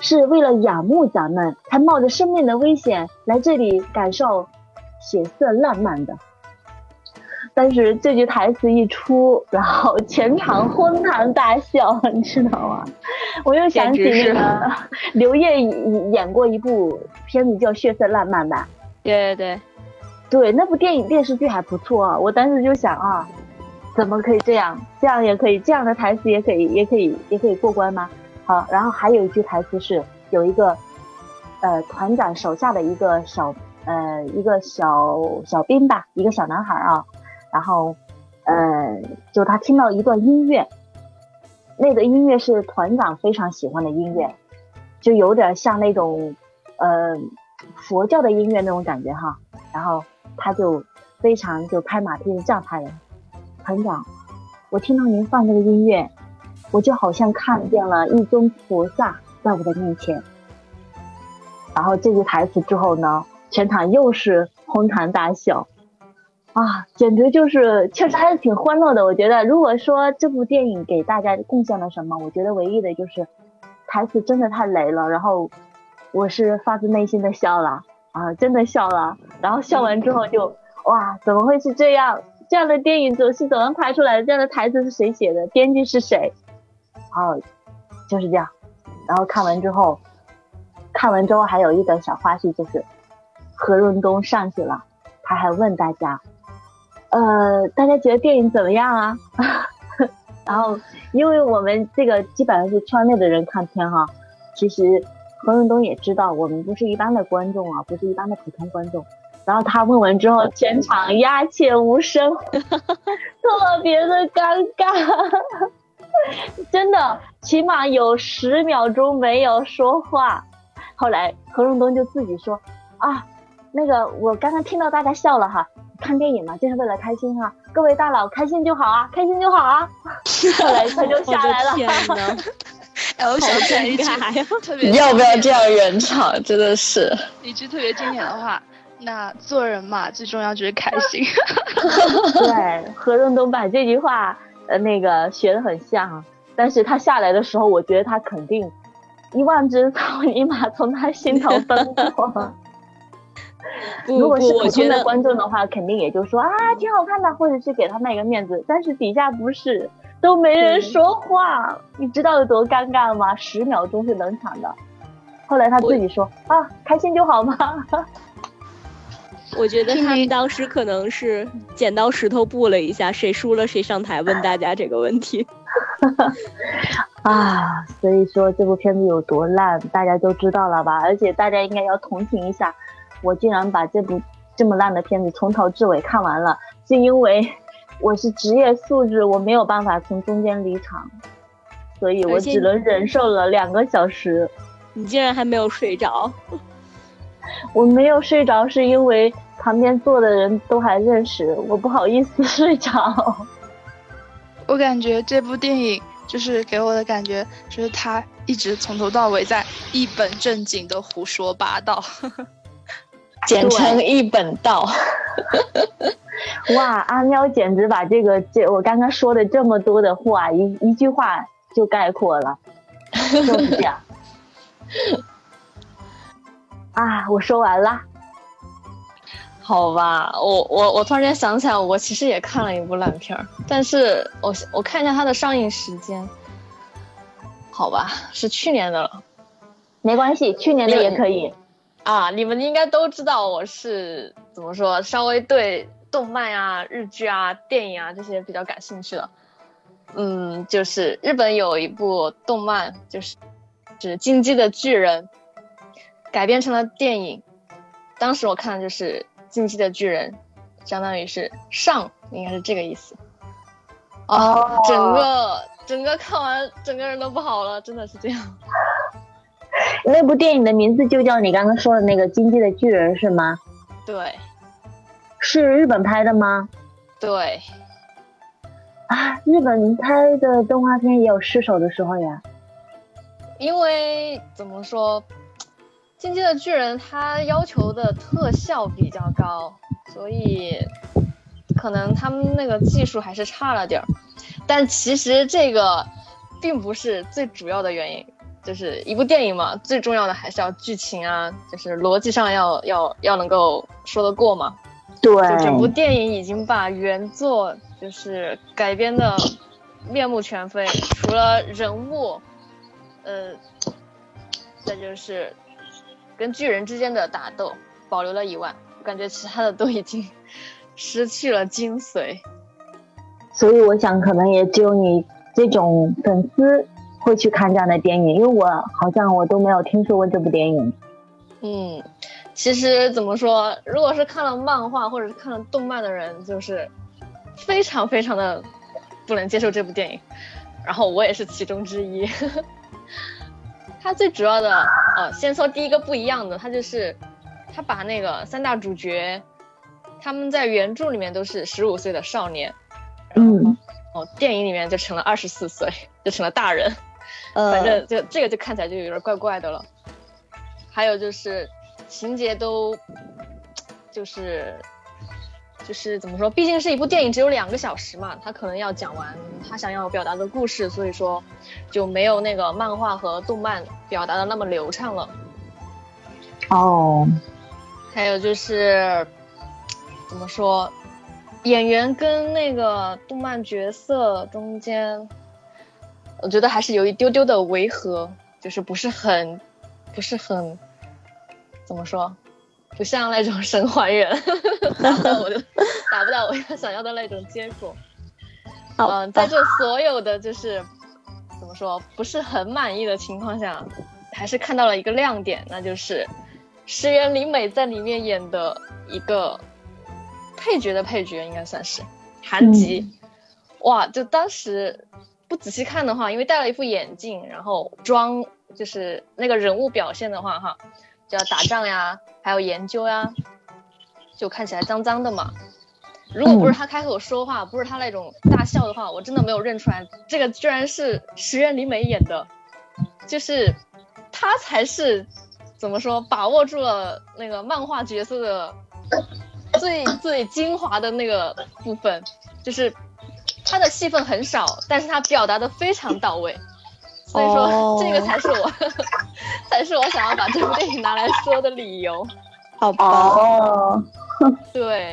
是为了仰慕咱们才冒着生命的危险来这里感受血色浪漫的。但是这句台词一出，然后全场哄堂大笑，你知道吗？我又想起那个刘烨演过一部片子叫《血色浪漫》吧？对对对，对，那部电影电视剧还不错啊。我当时就想啊，怎么可以这样？这样也可以，这样的台词也可以，也可以，也可以过关吗？好，然后还有一句台词是有一个呃团长手下的一个小呃一个小小兵吧，一个小男孩啊。然后，呃，就他听到一段音乐，那个音乐是团长非常喜欢的音乐，就有点像那种，呃，佛教的音乐那种感觉哈。然后他就非常就拍马屁的叫他人，团长，我听到您放这个音乐，我就好像看见了一尊菩萨在我的面前。然后这句台词之后呢，全场又是哄堂大笑。啊，简直就是，确实还是挺欢乐的。我觉得，如果说这部电影给大家贡献了什么，我觉得唯一的就是台词真的太雷了。然后我是发自内心的笑了啊，真的笑了。然后笑完之后就哇，怎么会是这样？这样的电影总是怎么拍出来的？这样的台词是谁写的？编剧是谁？哦、啊，就是这样。然后看完之后，看完之后还有一点小花絮，就是何润东上去了，他还问大家。呃，大家觉得电影怎么样啊？然后，因为我们这个基本上是圈内的人看片哈，其实何润东也知道我们不是一般的观众啊，不是一般的普通观众。然后他问完之后，全场鸦雀无声，特别的尴尬，真的，起码有十秒钟没有说话。后来何润东就自己说啊，那个我刚刚听到大家笑了哈。看电影嘛，就是为了开心啊！各位大佬，开心就好啊，开心就好啊！后来他就下来了。哎，我想讲一句特别，要不要这样圆场？真的是一句特别经典的话。那做人嘛，最重要就是开心。对，何润东把这句话呃那个学得很像，但是他下来的时候，我觉得他肯定一万只草泥马从他心头奔过。如果是普通的观众的话，肯定也就说啊挺好看的，或者是给他那个面子。但是底下不是都没人说话，你知道有多尴尬吗？十秒钟是冷场的。后来他自己说啊，开心就好嘛。我觉得他们当时可能是剪刀石头布了一下，谁输了谁上台问大家这个问题。啊，所以说这部片子有多烂，大家都知道了吧？而且大家应该要同情一下。我竟然把这部这么烂的片子从头至尾看完了，是因为我是职业素质，我没有办法从中间离场，所以我只能忍受了两个小时。你竟然还没有睡着？我没有睡着是因为旁边坐的人都还认识，我不好意思睡着。我感觉这部电影就是给我的感觉，就是他一直从头到尾在一本正经的胡说八道。简称一本道。哇，阿喵简直把这个这我刚刚说的这么多的话一一句话就概括了，就是这样。啊，我说完了。好吧，我我我突然间想起来，我其实也看了一部烂片，但是我我看一下它的上映时间。好吧，是去年的了。没关系，去年的也可以。啊，你们应该都知道我是怎么说，稍微对动漫啊、日剧啊、电影啊这些比较感兴趣的。嗯，就是日本有一部动漫，就是是《进击的巨人》改编成了电影。当时我看就是《进击的巨人》，相当于是上，应该是这个意思。啊， oh. 整个整个看完，整个人都不好了，真的是这样。那部电影的名字就叫你刚刚说的那个《进击的巨人》是吗？对。是日本拍的吗？对。啊，日本拍的动画片也有失手的时候呀。因为怎么说，进击的巨人他要求的特效比较高，所以可能他们那个技术还是差了点儿，但其实这个并不是最主要的原因。就是一部电影嘛，最重要的还是要剧情啊，就是逻辑上要要要能够说得过嘛。对，就整部电影已经把原作就是改编的面目全非，除了人物，呃，再就是跟巨人之间的打斗保留了以外，我感觉其他的都已经失去了精髓。所以我想，可能也只有你这种粉丝会去看这样的电影，因为我好像我都没有听说过这部电影。嗯，其实怎么说，如果是看了漫画或者是看了动漫的人，就是非常非常的不能接受这部电影，然后我也是其中之一。它最主要的，呃，先说第一个不一样的，它就是它把那个三大主角，他们在原著里面都是十五岁的少年，嗯，哦，电影里面就成了二十四岁，就成了大人。反正就这个就看起来就有点怪怪的了。还有就是情节都就是就是怎么说，毕竟是一部电影只有两个小时嘛，他可能要讲完他想要表达的故事，所以说就没有那个漫画和动漫表达的那么流畅了。哦，还有就是怎么说，演员跟那个动漫角色中间我觉得还是有一丢丢的违和，就是不是很不是很怎么说，不像那种神还原达不到我的达不到我想要的那种结果。嗯、呃，在这所有的就是怎么说不是很满意的情况下，还是看到了一个亮点，那就是石原里美在里面演的一个配角的配角，应该算是韩吉、嗯、哇，就当时不仔细看的话，因为戴了一副眼镜，然后装就是那个人物表现的话哈，就要打仗呀还有研究呀，就看起来脏脏的嘛。如果不是他开口说话、嗯、不是他那种大笑的话，我真的没有认出来这个居然是石原里美演的。就是他才是怎么说，把握住了那个漫画角色的最最精华的那个部分，就是他的戏份很少，但是他表达的非常到位，所以说、oh. 这个才是我才是我想要把这部电影拿来说的理由。好吧、oh. 对，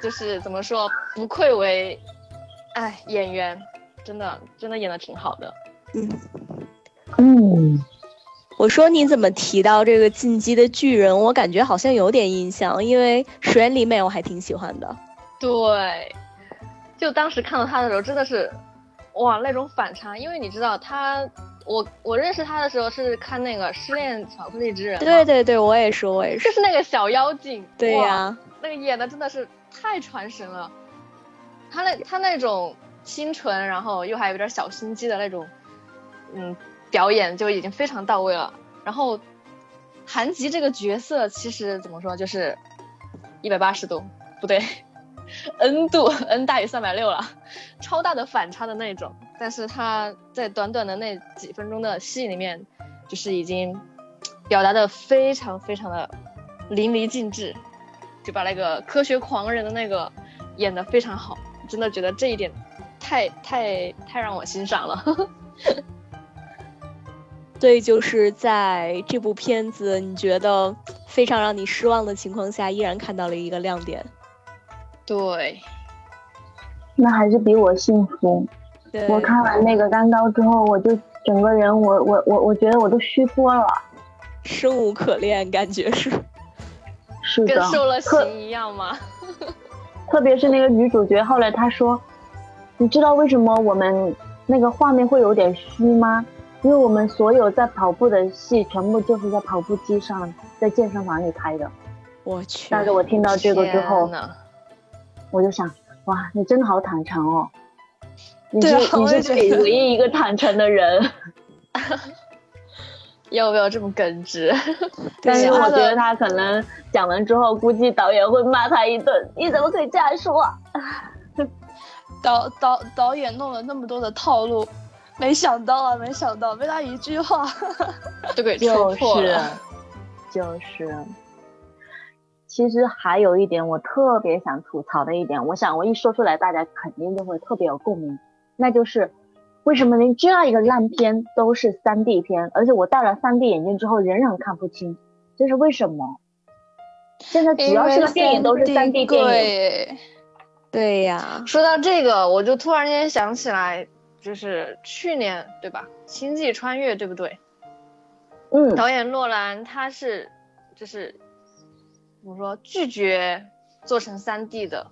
就是怎么说，不愧为哎演员，真的真的演得挺好的。嗯嗯，我说你怎么提到这个进击的巨人，我感觉好像有点印象，因为石原里美我还挺喜欢的。对，就当时看到他的时候真的是哇，那种反差，因为你知道他我我认识他的时候是看那个失恋巧克力之人。对对对，我也是我也是就是那个小妖精。对呀、啊、那个演的真的是太传神了，他那他那种清纯然后又还有点小心机的那种嗯表演就已经非常到位了。然后韩吉这个角色其实怎么说，就是一百八十度不对N 度 N 大于三百六十了，超大的反差的那种，但是他在短短的那几分钟的戏里面就是已经表达的非常非常的淋漓尽致，就把那个科学狂人的那个演得非常好，真的觉得这一点太太太让我欣赏了。对，就是在这部片子你觉得非常让你失望的情况下，依然看到了一个亮点。对，那还是比我幸福。对，我看完那个蛋糕之后，我就整个人我我我我觉得我都虚脱了，生无可恋，感觉是是的，跟受了刑一样吗？特别是那个女主角，后来她说你知道为什么我们那个画面会有点虚吗？因为我们所有在跑步的戏全部就是在跑步机上，在健身房里拍的。我去，但是我听到这个之后我就想，哇，你真的好坦诚哦！你是你是给唯一一个坦诚的人，要不要这么耿直？但是我觉得他可能讲完之后，估计导演会骂他一顿，你怎么可以这样说？导导导演弄了那么多的套路，没想到啊，没想到被他一句话就给戳破了。就是就是其实还有一点我特别想吐槽的一点，我想我一说出来大家肯定就会特别有共鸣，那就是为什么连这样一个烂片都是 三 D 片，而且我戴了 三 D 眼镜之后仍然看不清，这是为什么？现在只要是个电影都是 三 D 电影。对呀，说到这个我就突然间想起来，就是去年对吧，星际穿越对不对？嗯，导演诺兰他是就是怎么说，拒绝做成 三 D 的，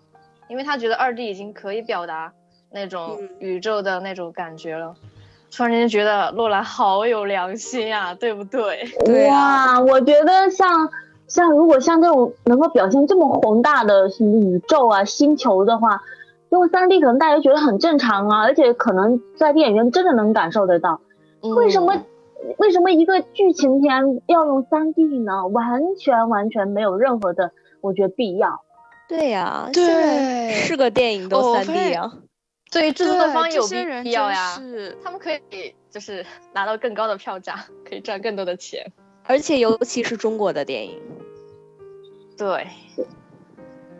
因为他觉得 二 D 已经可以表达那种宇宙的那种感觉了。嗯，突然间觉得诺兰好有良心啊，对不对？对啊，我觉得像像如果像这种能够表现这么宏大的什么宇宙啊星球的话，用 三 D 可能大家觉得很正常啊，而且可能在电影院真的能感受得到。嗯，为什么为什么一个剧情片要用 三 D 呢？完全完全没有任何的我觉得必要。对呀，啊，对，是个电影都 三 D 啊。对，制作方有必要呀，他们可以就是拿到更高的票价，可以赚更多的钱，而且尤其是中国的电影。对，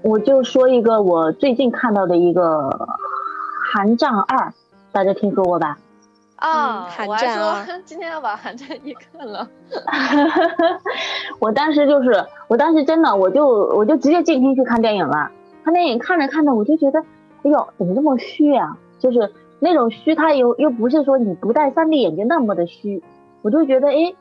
我就说一个我最近看到的一个寒战二，大家听说过吧？啊，嗯，我还说今天要把寒战一看了。我当时就是我当时真的我就我就直接进厅去看电影了，看电影看着看着我就觉得哎呦怎么这么虚啊，就是那种虚它又又不是说你不戴 三 D 眼镜那么的虚，我就觉得哎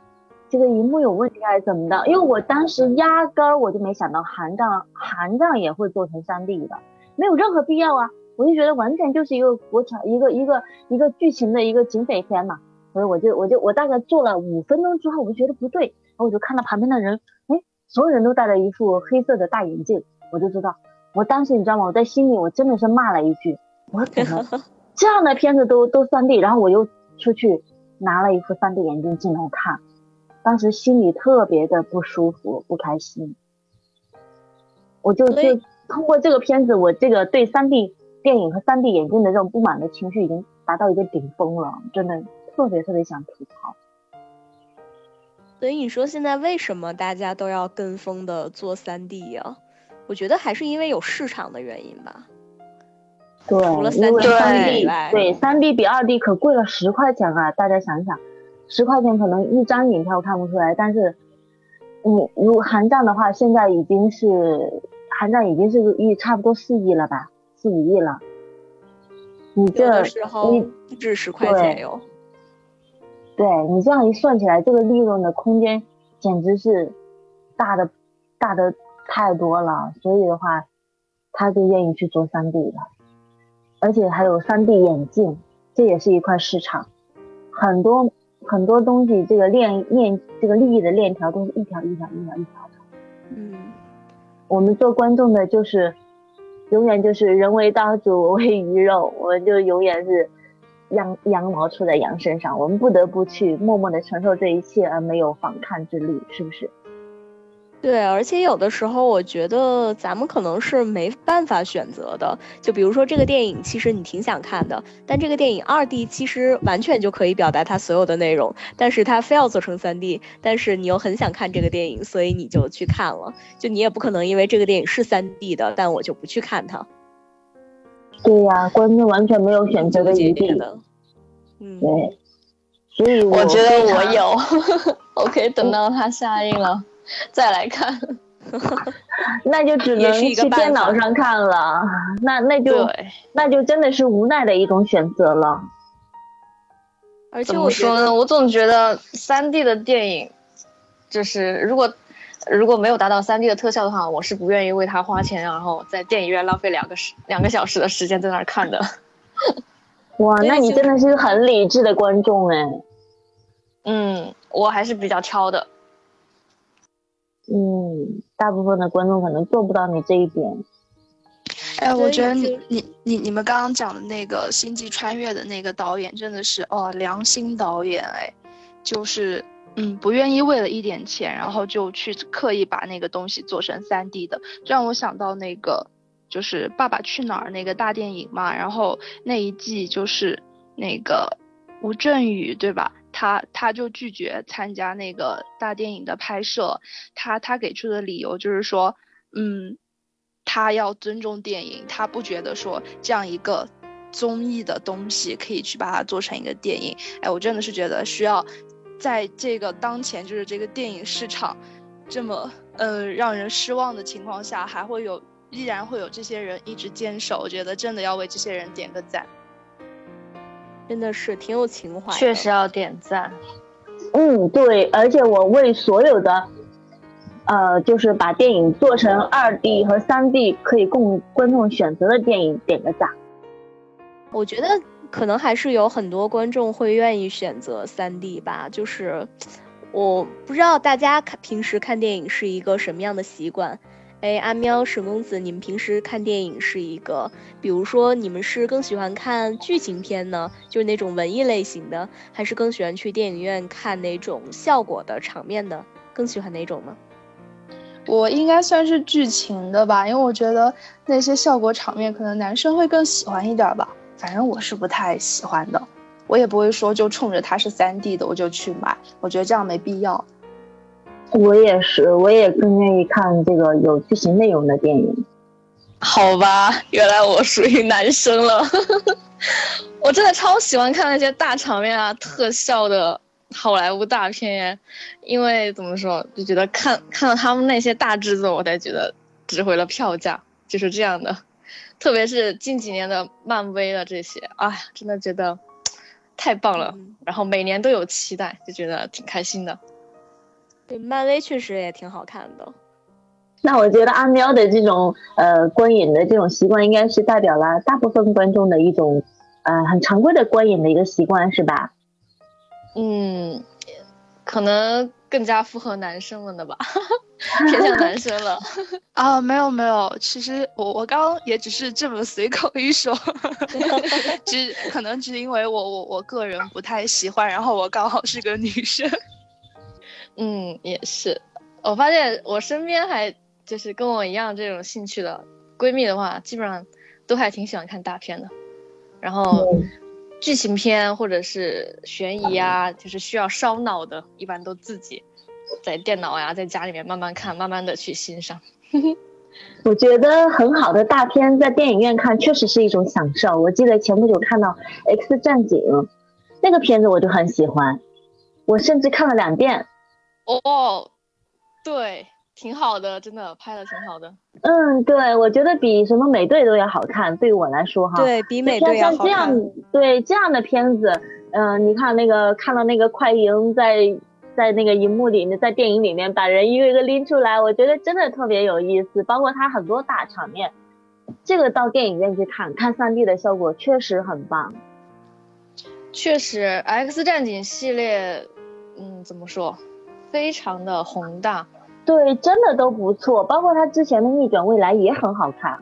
这个荧幕有问题还是怎么的，因为我当时压根儿我就没想到寒战寒战也会做成 三 D 的，没有任何必要啊，我就觉得完全就是一个国产一个一个一个剧情的一个警匪片嘛，所以我就我就我大概做了五分钟之后我就觉得不对，然后我就看到旁边的人，哎，所有人都戴了一副黑色的大眼镜，我就知道，我当时你知道吗，我在心里我真的是骂了一句，我怎么这样的片子都都 三 D， 然后我又出去拿了一副 三 D 眼镜进来看，当时心里特别的不舒服不开心。我就就通过这个片子，我这个对 三 D 电影和 三 D 眼镜的这种不满的情绪已经达到一个顶峰了，真的特别特别想吐槽。所以你说现在为什么大家都要跟风的做 三 D 啊？我觉得还是因为有市场的原因吧。对，除了 三 D 以外，对 三 D 比 二 D 可贵了十块钱啊！大家想想。十块钱可能一张影票看不出来，但是你如果寒战的话，现在已经是寒战已经是一差不多四亿了吧，四五亿了。你这有的时候不止十块钱哟。对，你这样一算起来，这个利润的空间简直是大的大的太多了，所以的话，他就愿意去做 三 D 了，而且还有 三 D 眼镜，这也是一块市场，很多。很多东西这个链链这个利益的链条都是一条一条一条一条的。嗯，我们做观众的就是永远就是人为刀俎我为鱼肉，我们就永远是羊羊毛出在羊身上，我们不得不去默默的承受这一切而没有反抗之力，是不是？对，而且有的时候我觉得咱们可能是没办法选择的，就比如说这个电影其实你挺想看的，但这个电影 二 D 其实完全就可以表达它所有的内容，但是它非要做成 三 D， 但是你又很想看这个电影，所以你就去看了，就你也不可能因为这个电影是 三 D 的但我就不去看它。对呀，啊，观众完全没有选择的余地。嗯，对，所以 我, 我觉得我有OK， 等到它下映了再来看。那就只能去电脑上看了，那那就那就真的是无奈的一种选择了。而且我说呢，我总觉得 三 D 的电影就是如果如果没有达到 三 D 的特效的话，我是不愿意为它花钱然后在电影院浪费两个两个小时的时间在那儿看的。哇，那你真的是很理智的观众哎。嗯，我还是比较挑的。嗯，大部分的观众可能做不到你这一点。哎，我觉得你你你你们刚刚讲的那个《星际穿越》的那个导演真的是哦，良心导演哎，就是嗯不愿意为了一点钱，然后就去刻意把那个东西做成 三 D 的，这让我想到那个就是《爸爸去哪儿》那个大电影嘛，然后那一季就是那个吴镇宇对吧，他他就拒绝参加那个大电影的拍摄，他他给出的理由就是说，嗯，他要尊重电影，他不觉得说这样一个综艺的东西可以去把它做成一个电影。哎，我真的是觉得需要在这个当前就是这个电影市场这么呃让人失望的情况下，还会有依然会有这些人一直坚守，我觉得真的要为这些人点个赞，真的是挺有情怀的，确实要点赞。嗯，对，而且我为所有的呃，就是把电影做成二 D 和三 D 可以供观众选择的电影点个赞。我觉得可能还是有很多观众会愿意选择三 D 吧，就是我不知道大家看平时看电影是一个什么样的习惯。哎，阿喵、沈公子，你们平时看电影是一个，比如说你们是更喜欢看剧情片呢，就是那种文艺类型的，还是更喜欢去电影院看那种效果的场面的，更喜欢哪种呢？我应该算是剧情的吧，因为我觉得那些效果场面可能男生会更喜欢一点吧，反正我是不太喜欢的，我也不会说就冲着它是 三 D 的我就去买，我觉得这样没必要。我也是，我也更愿意看这个有剧情内容的电影。好吧，原来我属于男生了。我真的超喜欢看那些大场面啊、特效的好莱坞大片，因为怎么说，就觉得看看到他们那些大制作，我才觉得值回了票价，就是这样的。特别是近几年的漫威的这些，哎，真的觉得太棒了。嗯、然后每年都有期待，就觉得挺开心的。对，漫威确实也挺好看的。那我觉得阿喵的这种呃观影的这种习惯，应该是代表了大部分观众的一种呃很常规的观影的一个习惯，是吧？嗯，可能更加符合男生们的吧，偏向男生了。啊，没有没有，其实我我刚刚也只是这么随口一说，只可能只因为我我我个人不太喜欢，然后我刚好是个女生。嗯，也是，我发现我身边还就是跟我一样这种兴趣的闺蜜的话，基本上都还挺喜欢看大片的，然后剧情片或者是悬疑啊，就是需要烧脑的，一般都自己在电脑呀、啊、在家里面慢慢看，慢慢的去欣赏。我觉得很好的大片在电影院看确实是一种享受。我记得前不久看到 X 战警那个片子，我就很喜欢，我甚至看了两遍。哦、oh, 对，挺好的，真的拍的挺好的。嗯，对，我觉得比什么美队都要好看，对于我来说哈。对，比美队要好看。像这样，对，这样的片子，嗯、呃，你看那个看到那个快银在在那个荧幕里面，在电影里面把人一个一个拎出来，我觉得真的特别有意思。包括他很多大场面，这个到电影院去看看 三 D 的效果确实很棒。确实 ，X 战警系列，嗯，怎么说？非常的宏大，对，真的都不错，包括他之前的逆转未来也很好看。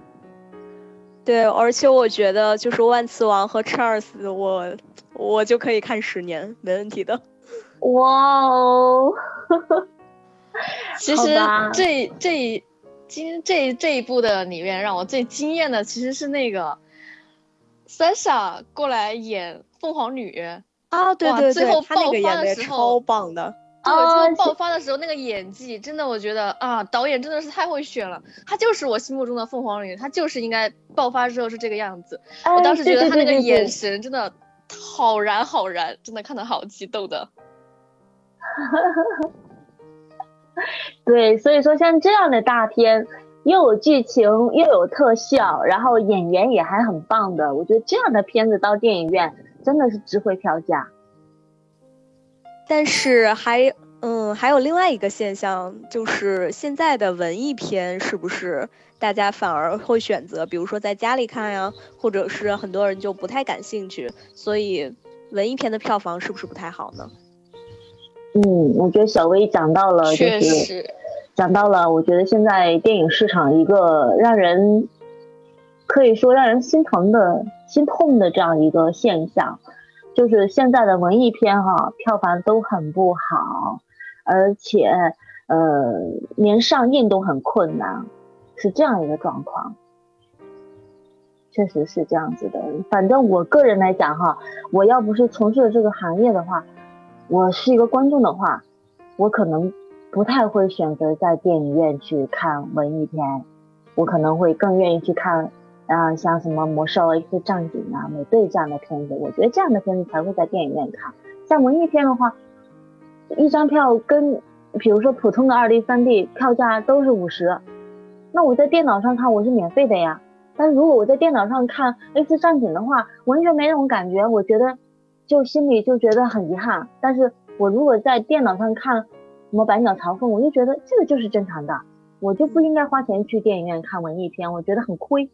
对，而且我觉得就是万磁王和 Charles 我我就可以看十年没问题的。哇哦。其实这这今这这一部的里面让我最惊艳的其实是那个 Sasha 过来演凤凰女啊，对对对，最后爆发的时候超棒的。对，最后爆发的时候那个演技真的，我觉得啊，导演真的是太会选了，她就是我心目中的凤凰女，她就是应该爆发之后是这个样子。我当时觉得她那个眼神真的好燃好燃，真的看得好激动的。对，所以说像这样的大片又有剧情又有特效，然后演员也还很棒的，我觉得这样的片子到电影院真的是值回票价。但是还嗯还有另外一个现象，就是现在的文艺片是不是大家反而会选择比如说在家里看呀，或者是很多人就不太感兴趣，所以文艺片的票房是不是不太好呢？嗯，我觉得小薇讲到了，确实讲到了，我觉得现在电影市场一个让人可以说让人心疼的心痛的这样一个现象，就是现在的文艺片哈，票房都很不好，而且呃连上映都很困难，是这样一个状况。确实是这样子的。反正我个人来讲哈，我要不是从事了这个行业的话，我是一个观众的话，我可能不太会选择在电影院去看文艺片，我可能会更愿意去看啊、呃，像什么魔兽 X 战警啊、美队这样的片子，我觉得这样的片子才会在电影院看。像文艺片的话，一张票跟比如说普通的二 D、三 D 票价都是五十，那我在电脑上看我是免费的呀。但是如果我在电脑上看 X 战警的话，完全没那种感觉，我觉得就心里就觉得很遗憾。但是我如果在电脑上看什么《百鸟朝凤》，我就觉得这个就是正常的，我就不应该花钱去电影院看文艺片，我觉得很亏。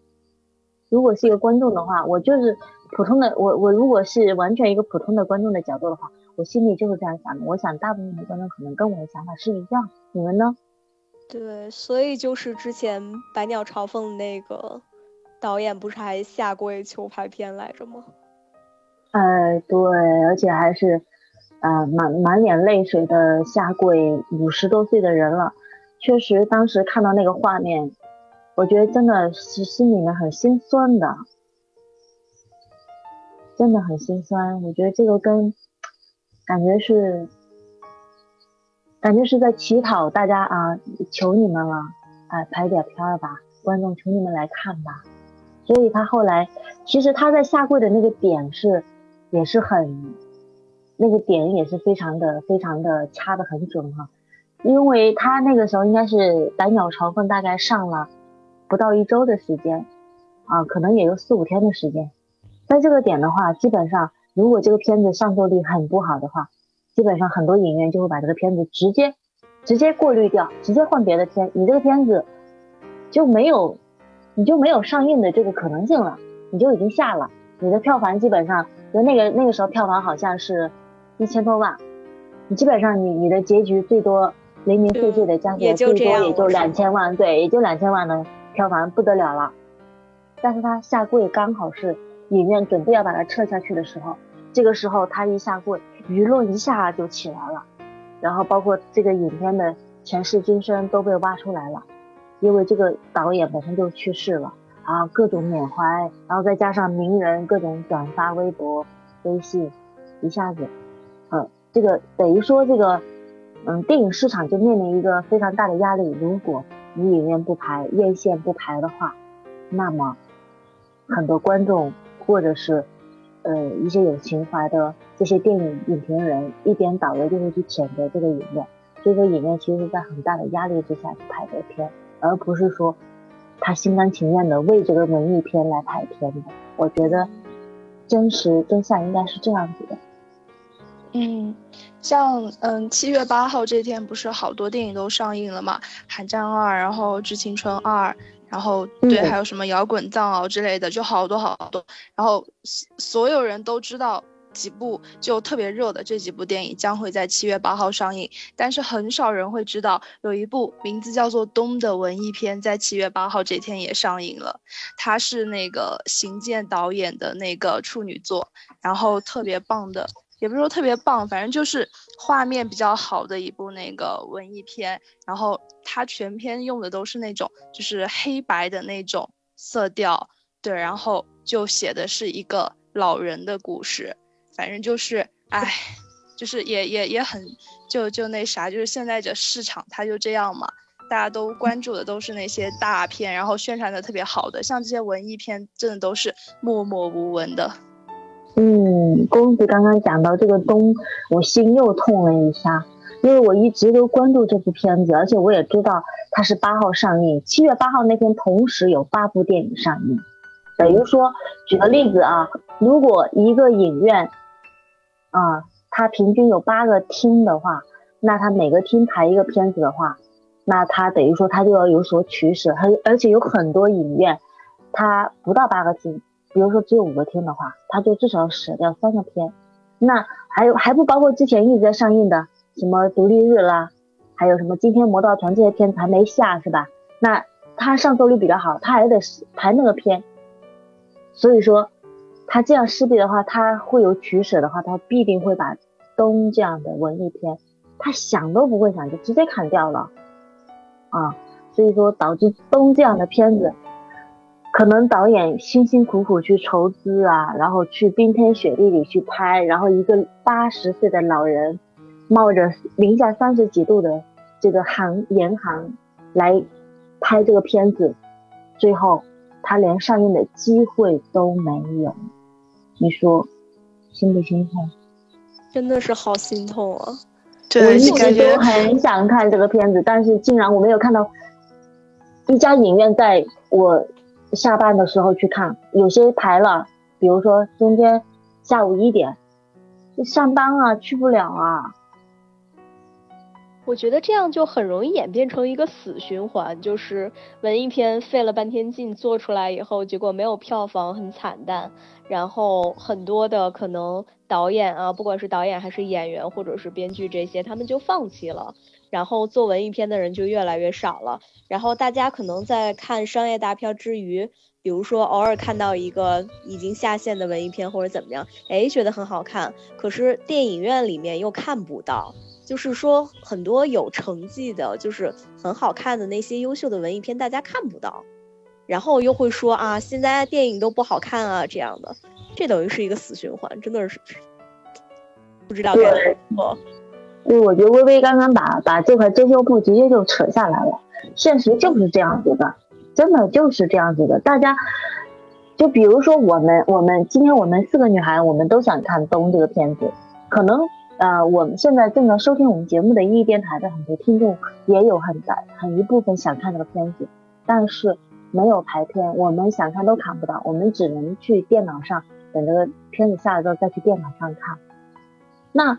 如果是一个观众的话，我就是普通的，我我如果是完全一个普通的观众的角度的话，我心里就是这样想的。我想大部分的观众可能跟我的想法是一样，你们呢？对，所以就是之前《百鸟朝凤》那个导演不是还下跪求拍片来着吗？呃，对，而且还是，呃，满满脸泪水的下跪，五十多岁的人了。确实，当时看到那个画面，我觉得真的是心里面很心酸的，真的很心酸。我觉得这个跟感觉是，感觉是在乞讨大家啊，求你们了，哎、啊，拍点片吧，观众求你们来看吧。所以他后来，其实他在下跪的那个点是，也是很，那个点也是非常的非常的掐得很准哈、啊，因为他那个时候应该是《百鸟朝凤》大概上了不到一周的时间，啊，可能也有四五天的时间，在这个点的话，基本上如果这个片子上座率很不好的话，基本上很多影院就会把这个片子直接直接过滤掉，直接换别的片，你这个片子就没有。你就没有上映的这个可能性了，你就已经下了，你的票房基本上就那个那个时候票房好像是一千多万，你基本上你你的结局最多零零碎碎的加起来最多也就两千万，对，也就两千万的票房不得了了。但是他下跪刚好是影院准备要把它撤下去的时候，这个时候他一下跪，舆论一下就起来了，然后包括这个影片的前世今生都被挖出来了。因为这个导演本身就去世了，然后各种缅怀，然后再加上名人各种转发微博、微信，一下子，呃，这个等于说这个，嗯，电影市场就面临一个非常大的压力。如果你影院不排、院线不排的话，那么很多观众或者是呃一些有情怀的这些电影影评人一边倒的就会去谴责这个影院，所以说影院其实是在很大的压力之下去拍的片。而不是说他心甘情愿的为这个文艺片来拍片的，我觉得真实真相应该是这样子的。嗯，像嗯七月八号这天不是好多电影都上映了嘛，《寒战二》，然后《致青春二》，然后对、嗯、还有什么《摇滚藏獒》之类的，就好多好多。然后所有人都知道几部就特别热的这几部电影将会在七月八号上映，但是很少人会知道有一部名字叫做《冬》的文艺片在七月八号这天也上映了。它是那个邢健导演的那个处女作，然后特别棒的，也不是说特别棒，反正就是画面比较好的一部那个文艺片。然后它全片用的都是那种就是黑白的那种色调，对，然后就写的是一个老人的故事。反正就是，哎，就是也也也很，就就那啥，就是现在这市场它就这样嘛，大家都关注的都是那些大片，然后宣传的特别好的，像这些文艺片真的都是默默无闻的。嗯，公子刚刚讲到这个冬，我心又痛了一下，因为我一直都关注这部片子，而且我也知道它是八号上映，七月八号那天同时有八部电影上映，等于说，举个例子啊，如果一个影院。啊、嗯，他平均有八个厅的话，那他每个厅排一个片子的话，那他等于说他就要有所取舍，而且有很多影院，他不到八个厅，比如说只有五个厅的话，他就至少舍掉三个片。那还有还不包括之前一直在上映的什么独立日啦，还有什么今天魔盗团这些片子还没下是吧？那他上座率比较好，他还得排那个片，所以说。他这样势必的话，他会有取舍的话，他必定会把冬这样的文艺片，他想都不会想就直接砍掉了，啊，所以说导致冬这样的片子，可能导演辛辛苦苦去筹资啊，然后去冰天雪地里去拍，然后一个八十岁的老人冒着零下三十几度的这个寒严寒来拍这个片子，最后他连上映的机会都没有，你说心不心痛？真的是好心痛啊！对，我一直都很想看这个片子，但是竟然我没有看到一家影院在我下班的时候去看，有些排了，比如说中间下午一点上班啊，去不了啊。我觉得这样就很容易演变成一个死循环，就是文艺片费了半天劲做出来以后，结果没有票房，很惨淡，然后很多的可能导演啊，不管是导演还是演员或者是编剧这些，他们就放弃了，然后做文艺片的人就越来越少了，然后大家可能在看商业大片之余，比如说偶尔看到一个已经下线的文艺片或者怎么样，哎，觉得很好看，可是电影院里面又看不到，就是说很多有成绩的，就是很好看的那些优秀的文艺片大家看不到，然后又会说啊，现在电影都不好看啊，这样的，这等于是一个死循环，真的是不知道该怎么。对，我觉得微微刚刚把把这块遮羞布直接就扯下来了，现实就是这样子的，真的就是这样子的。大家就比如说我们我们今天我们四个女孩，我们都想看《冬》这个片子，可能呃我们现在正在收听我们节目的异域电台的很多听众也有很大很一部分想看这个片子，但是没有排片，我们想看都看不到，我们只能去电脑上等这个片子下来之后再去电脑上看。那。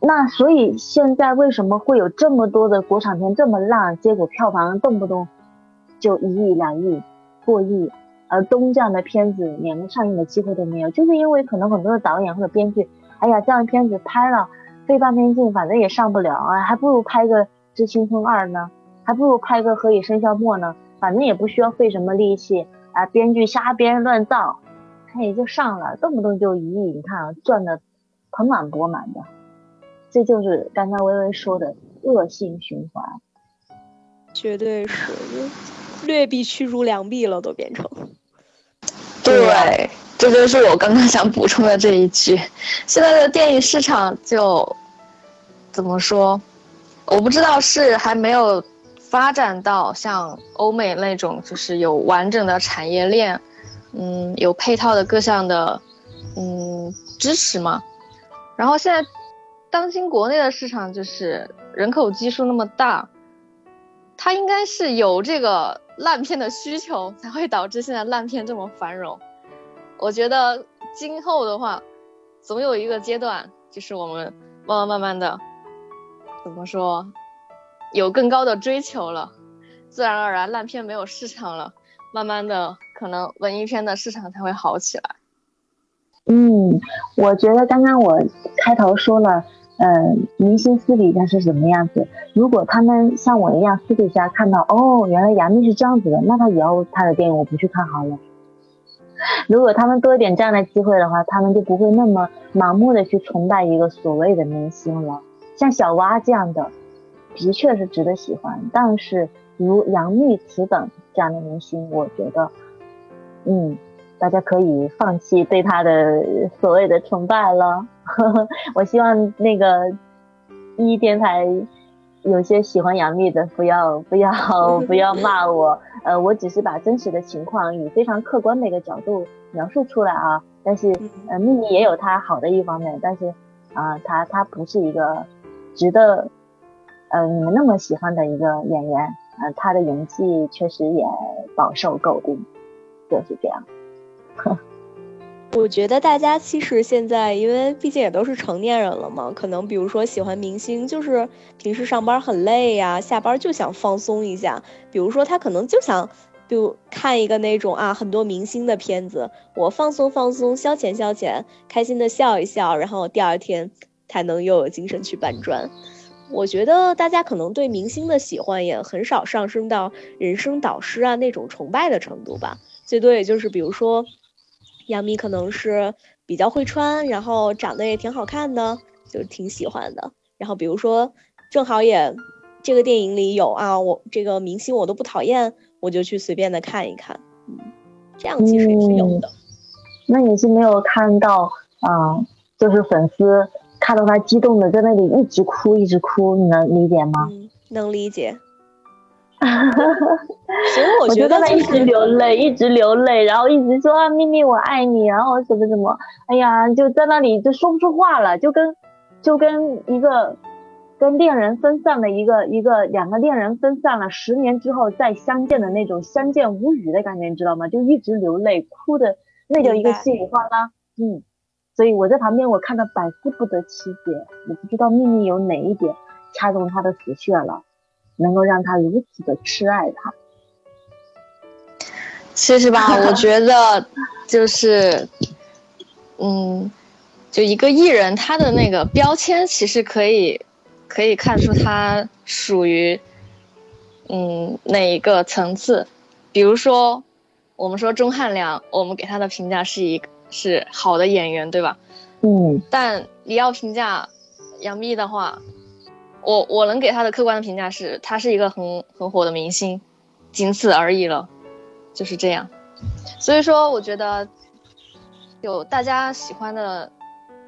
那所以现在为什么会有这么多的国产片这么烂，结果票房动不动就一亿两亿过亿，而冬这样的片子连上映的机会都没有，就是因为可能很多的导演或者编剧，哎呀，这样的片子拍了费半天劲，反正也上不了啊，还不如拍个《致青春二》呢，还不如拍个《何以笙箫默》呢，反正也不需要费什么力气啊，编剧瞎编乱造，他也就上了，动不动就一亿，你看啊，赚的盆满钵满的。这就是刚刚微微说的恶性循环，绝对是劣币驱逐良币了，都变成。对，这就是我刚刚想补充的这一句。现在的电影市场就怎么说？我不知道是还没有发展到像欧美那种，就是有完整的产业链，嗯，有配套的各项的嗯支持嘛。然后现在。当今国内的市场就是人口基数那么大，它应该是有这个烂片的需求，才会导致现在烂片这么繁荣。我觉得今后的话，总有一个阶段，就是我们慢慢慢慢的，怎么说，有更高的追求了，自然而然烂片没有市场了，慢慢的可能文艺片的市场才会好起来。嗯，我觉得刚刚我开头说了。呃，明星私底下是什么样子，如果他们像我一样私底下看到，哦，原来杨幂是这样子的，那他以后他的电影我不去看好了。如果他们多一点这样的机会的话，他们就不会那么盲目的去崇拜一个所谓的明星了。像小蛙这样的的确是值得喜欢，但是如杨幂此等这样的明星，我觉得嗯大家可以放弃对他的所谓的崇拜了。我希望那个一电台有些喜欢杨幂的不要不要不要骂我，呃，我只是把真实的情况以非常客观的一个角度描述出来啊。但是呃，秘密也有她好的一方面，但是啊，她、呃、她不是一个值得呃你们那么喜欢的一个演员，呃，她的演技确实也饱受诟病，就是这样。我觉得大家其实现在因为毕竟也都是成年人了嘛，可能比如说喜欢明星就是平时上班很累呀，下班就想放松一下，比如说他可能就想就看一个那种啊很多明星的片子，我放松放松消遣消遣，开心的笑一笑，然后第二天才能又有精神去搬砖。我觉得大家可能对明星的喜欢也很少上升到人生导师啊那种崇拜的程度吧，最多也就是比如说杨幂可能是比较会穿，然后长得也挺好看的，就挺喜欢的。然后比如说正好也这个电影里有啊，我这个明星我都不讨厌，我就去随便的看一看。嗯，这样其实也是有的。嗯、那你是没有看到啊、呃，就是粉丝看到他激动的在那里一直哭一直哭，你能理解吗？嗯、能理解。所以我觉得、就是、我就在那一直流泪一直流泪，然后一直说啊咪咪我爱你，然后怎么怎么，哎呀就在那里就说不出话了，就跟就跟一个跟恋人分散了一个一个两个恋人分散了十年之后再相见的那种相见无语的感觉，你知道吗？就一直流泪哭的那叫一个稀里哗啦。嗯，所以我在旁边我看到百思不得其解，我不知道秘密有哪一点掐中他的死穴了，能够让他如此的痴爱他。其实吧我觉得就是嗯，就一个艺人他的那个标签其实可以可以看出他属于嗯哪一个层次。比如说我们说钟汉良，我们给他的评价是一个是好的演员，对吧？嗯，但你要评价杨幂的话，我我能给他的客观的评价是他是一个很很火的明星，仅此而已了，就是这样。所以说我觉得有大家喜欢的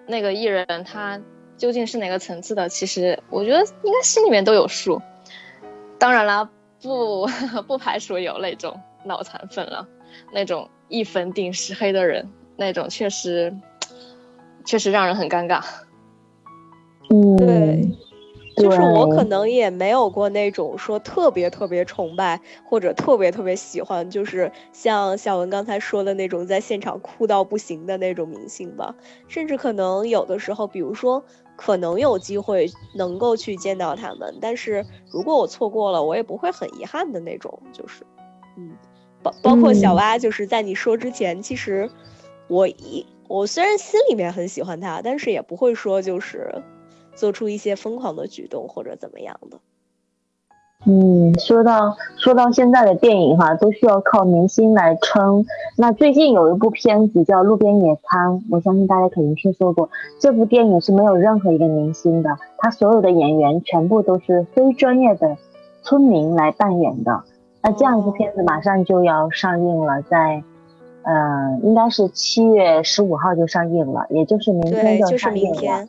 那个艺人他究竟是哪个层次的，其实我觉得应该心里面都有数。当然啦，不不排除有那种脑残粉了，那种一粉顶十黑的人，那种确实确实让人很尴尬。嗯，对，就是我可能也没有过那种说特别特别崇拜或者特别特别喜欢，就是像小文刚才说的那种在现场哭到不行的那种明星吧。甚至可能有的时候比如说可能有机会能够去见到他们，但是如果我错过了我也不会很遗憾的那种，就是嗯，包包括小蛙，就是在你说之前其实我一我虽然心里面很喜欢他，但是也不会说就是做出一些疯狂的举动或者怎么样的。嗯，说到说到现在的电影哈、啊，都需要靠明星来撑。那最近有一部片子叫《路边野餐》，我相信大家肯定听说过。这部电影是没有任何一个明星的，他所有的演员全部都是非专业的村民来扮演的。那这样一部片子马上就要上映了，在呃，应该是七月十五号就上映了，也就是明天就上映了。对，就是明天。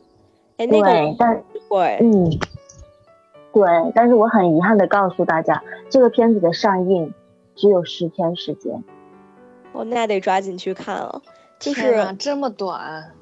哎，那个，但对，嗯，对，但是我很遗憾的告诉大家，这个片子的上映只有十天时间。我那得抓紧去看了，就是这么短。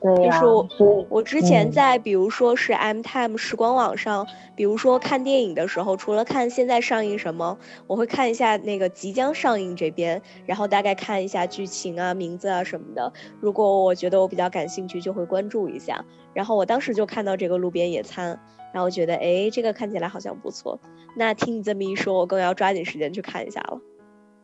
对呀、啊，就是我我之前在比如说是 M Time 时光网上、嗯，比如说看电影的时候，除了看现在上映什么，我会看一下那个即将上映这边，然后大概看一下剧情啊、名字啊什么的。如果我觉得我比较感兴趣，就会关注一下。然后我当时就看到这个路边野餐，然后觉得哎，这个看起来好像不错。那听你这么一说，我更要抓紧时间去看一下了。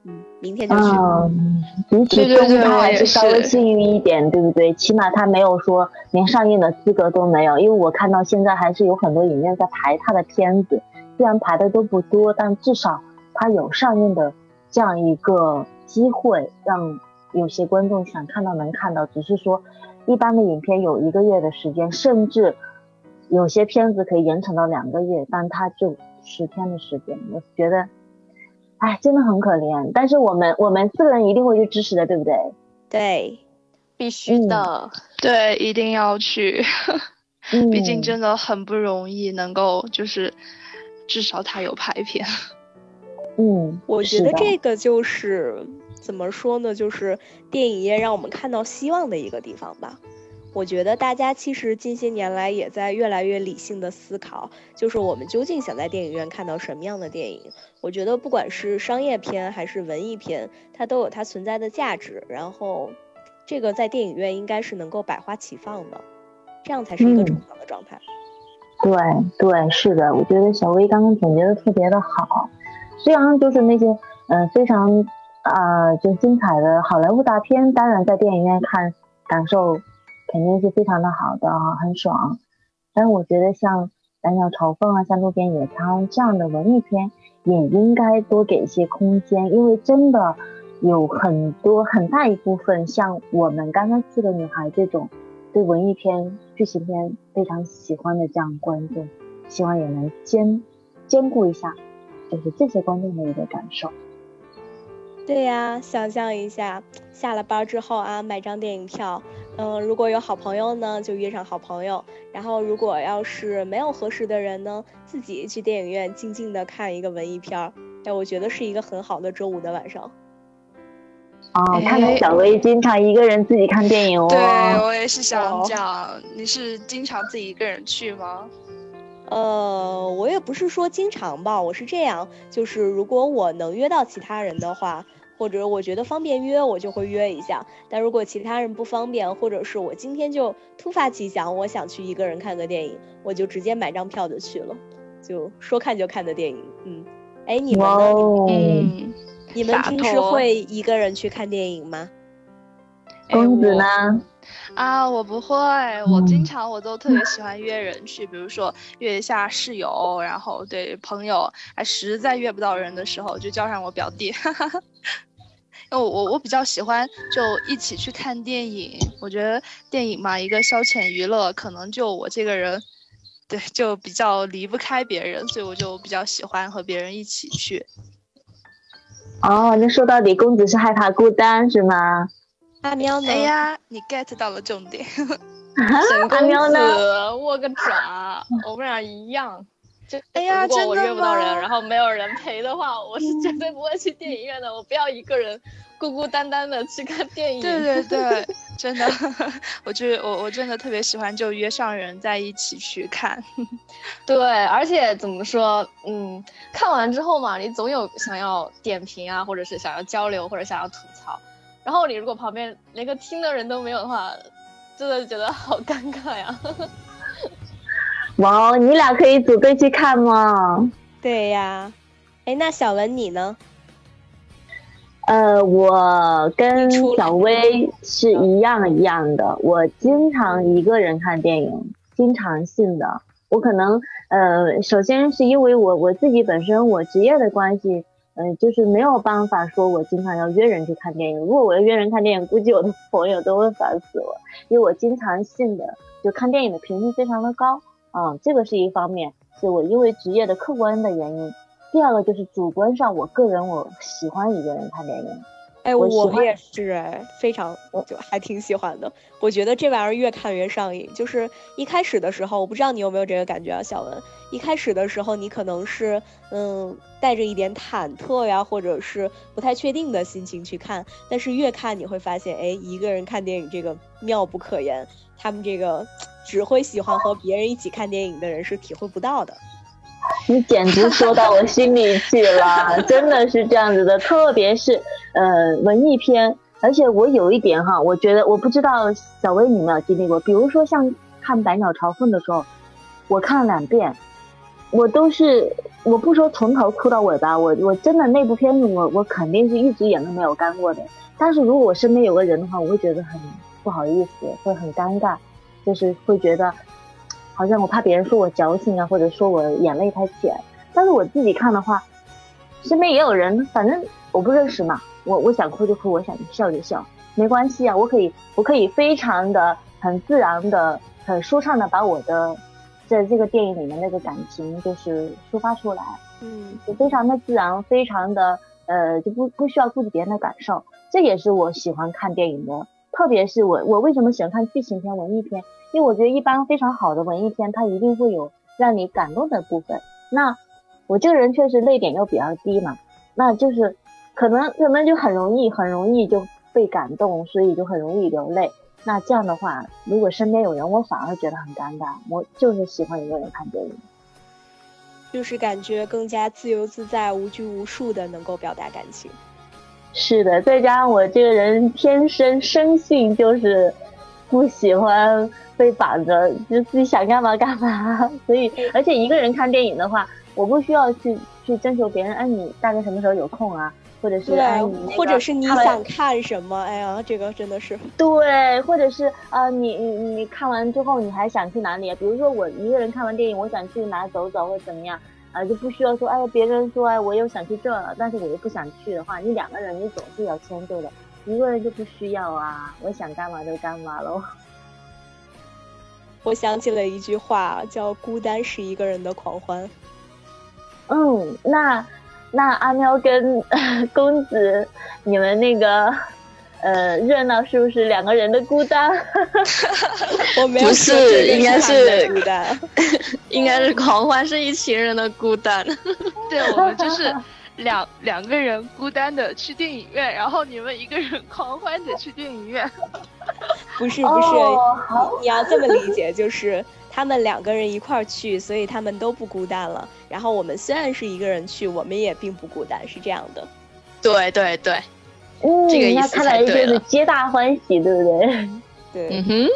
嗯，明天就去。嗯，比起中他还是稍微幸运一点，对不对？起码他没有说连上映的资格都没有，因为我看到现在还是有很多影院在排他的片子，虽然排的都不多，但至少他有上映的这样一个机会，让有些观众想看到能看到。只是说，一般的影片有一个月的时间，甚至有些片子可以延长到两个月，但他就十天的时间，我觉得。哎，真的很可怜，但是我们我们四个人一定会去支持的，对不对？对，必须的，嗯、对，一定要去，毕竟真的很不容易，能够就是至少他有拍片。嗯，我觉得这个就是怎么说呢，就是电影业让我们看到希望的一个地方吧。我觉得大家其实近些年来也在越来越理性的思考，就是我们究竟想在电影院看到什么样的电影。我觉得不管是商业片还是文艺片，它都有它存在的价值，然后这个在电影院应该是能够百花齐放的，这样才是一个正常的状态。嗯、对对，是的，我觉得小薇刚刚总结的特别的好。虽然就是那些嗯、呃、非常啊、呃、就精彩的好莱坞大片，当然在电影院看感受肯定是非常的好的啊，很爽。但是我觉得像蓝鸟朝凤啊，像路边野餐这样的文艺片也应该多给一些空间，因为真的有很多很大一部分像我们刚刚四个女孩这种对文艺片剧情片非常喜欢的这样观众，希望也能兼兼顾一下就是这些观众的一个感受。对呀，想象一下，下了班儿之后啊，买张电影票，嗯，如果有好朋友呢，就约上好朋友；然后如果要是没有合适的人呢，自己去电影院静静的看一个文艺片儿。哎，我觉得是一个很好的周五的晚上。哦，看来小薇经常一个人自己看电影哦。对，我也是想讲，哦、你是经常自己一个人去吗？呃，我也不是说经常吧，我是这样，就是如果我能约到其他人的话，或者我觉得方便约，我就会约一下。但如果其他人不方便，或者是我今天就突发奇想，我想去一个人看个电影，我就直接买张票就去了，就说看就看的电影。嗯，哎，你们呢？嗯。你们平时会一个人去看电影吗？公子呢？啊，我不会，我经常我都特别喜欢约人去，比如说约一下室友，然后对朋友，哎，实在约不到人的时候，就叫上我表弟。因为我我我比较喜欢就一起去看电影，我觉得电影嘛，一个消遣娱乐，可能就我这个人，对，就比较离不开别人，所以我就比较喜欢和别人一起去。哦，那说到底，公子是害怕孤单是吗？阿喵呢？哎呀，你 get 到了重点。沈公子握个爪，我们俩一样。就哎呀，如果我约不到人，然后没有人陪的话，我是绝对不会去电影院的。我不要一个人孤孤单单的去看电影。对对对，真的，我就我我真的特别喜欢，就约上人在一起去看。对，而且怎么说，嗯，看完之后嘛，你总有想要点评啊，或者是想要交流，或者想要吐槽。然后你如果旁边连个听的人都没有的话，真的觉得好尴尬呀。哇，你俩可以组队去看吗？对呀。哎，那小文你呢？呃，我跟小薇是一样一样的，我经常一个人看电影，经常性的。我可能呃，首先是因为我我自己本身我职业的关系，嗯、呃，就是没有办法说我经常要约人去看电影。如果我要约人看电影，估计我的朋友都会烦死我，因为我经常性的就看电影的频率非常的高。嗯，这个是一方面，是我因为职业的客观的原因。第二个就是主观上，我个人我喜欢一个人看电影。哎，我我也是，哎，非常就还挺喜欢的。我觉得这玩意儿越看越上瘾。就是一开始的时候，我不知道你有没有这个感觉啊，小文。一开始的时候，你可能是嗯带着一点忐忑呀，或者是不太确定的心情去看，但是越看你会发现，哎，一个人看电影这个妙不可言。他们这个只会喜欢和别人一起看电影的人是体会不到的。你简直说到我心里去了，真的是这样子的。特别是呃文艺片，而且我有一点哈，我觉得我不知道小薇你没有经历过，比如说像看百鸟朝凤的时候，我看了两遍，我都是我不说从头哭到尾巴，我我真的那部片子我我肯定是一只眼都没有干过的。但是如果我身边有个人的话，我会觉得很不好意思，会很尴尬，就是会觉得好像我怕别人说我矫情啊，或者说我眼泪太浅。但是我自己看的话，身边也有人，反正我不认识嘛，我我想哭就哭，我想笑就笑，没关系啊，我可以我可以非常的很自然的很舒畅的把我的在这个电影里面那个感情就是抒发出来。嗯，就非常的自然，非常的呃就不不需要顾及别人的感受。这也是我喜欢看电影的。特别是我，我为什么喜欢看剧情片、文艺片？因为我觉得一般非常好的文艺片，它一定会有让你感动的部分。那我这个人确实泪点又比较低嘛，那就是可能可能就很容易很容易就被感动，所以就很容易流泪。那这样的话，如果身边有人，我反而觉得很尴尬。我就是喜欢一个人看电影，就是感觉更加自由自在、无拘无束的，能够表达感情。是的，再加上我这个人天生生性就是不喜欢被绑着，就自己想干嘛干嘛。所以，而且一个人看电影的话，我不需要去去征求别人，哎，你大概什么时候有空啊？或者是哎，你、那个、或者是你想看什么？哎呀，这个真的是对，或者是啊、呃，你你你看完之后你还想去哪里、啊？比如说我一个人看完电影，我想去哪走走或怎么样。啊，就不需要说，哎，别人说，哎，我又想去这了，但是我又不想去的话，你两个人你总是要迁就的，一个人就不需要啊，我想干嘛就干嘛喽。我想起了一句话，叫"孤单是一个人的狂欢"。嗯，那那阿喵跟、呃、公子，你们那个呃热闹是不是两个人的孤单？我没有不是，应该是孤单，应该是狂欢是一群人的孤单。对，我们就是两两个人孤单的去电影院，然后你们一个人狂欢的去电影院。不是不是、oh, 你, 你要这么理解，就是他们两个人一块儿去，所以他们都不孤单了。然后我们虽然是一个人去，我们也并不孤单，是这样的。对对对，嗯，这个意思才对了。那看来就是皆大欢喜，对不对？对，嗯哼。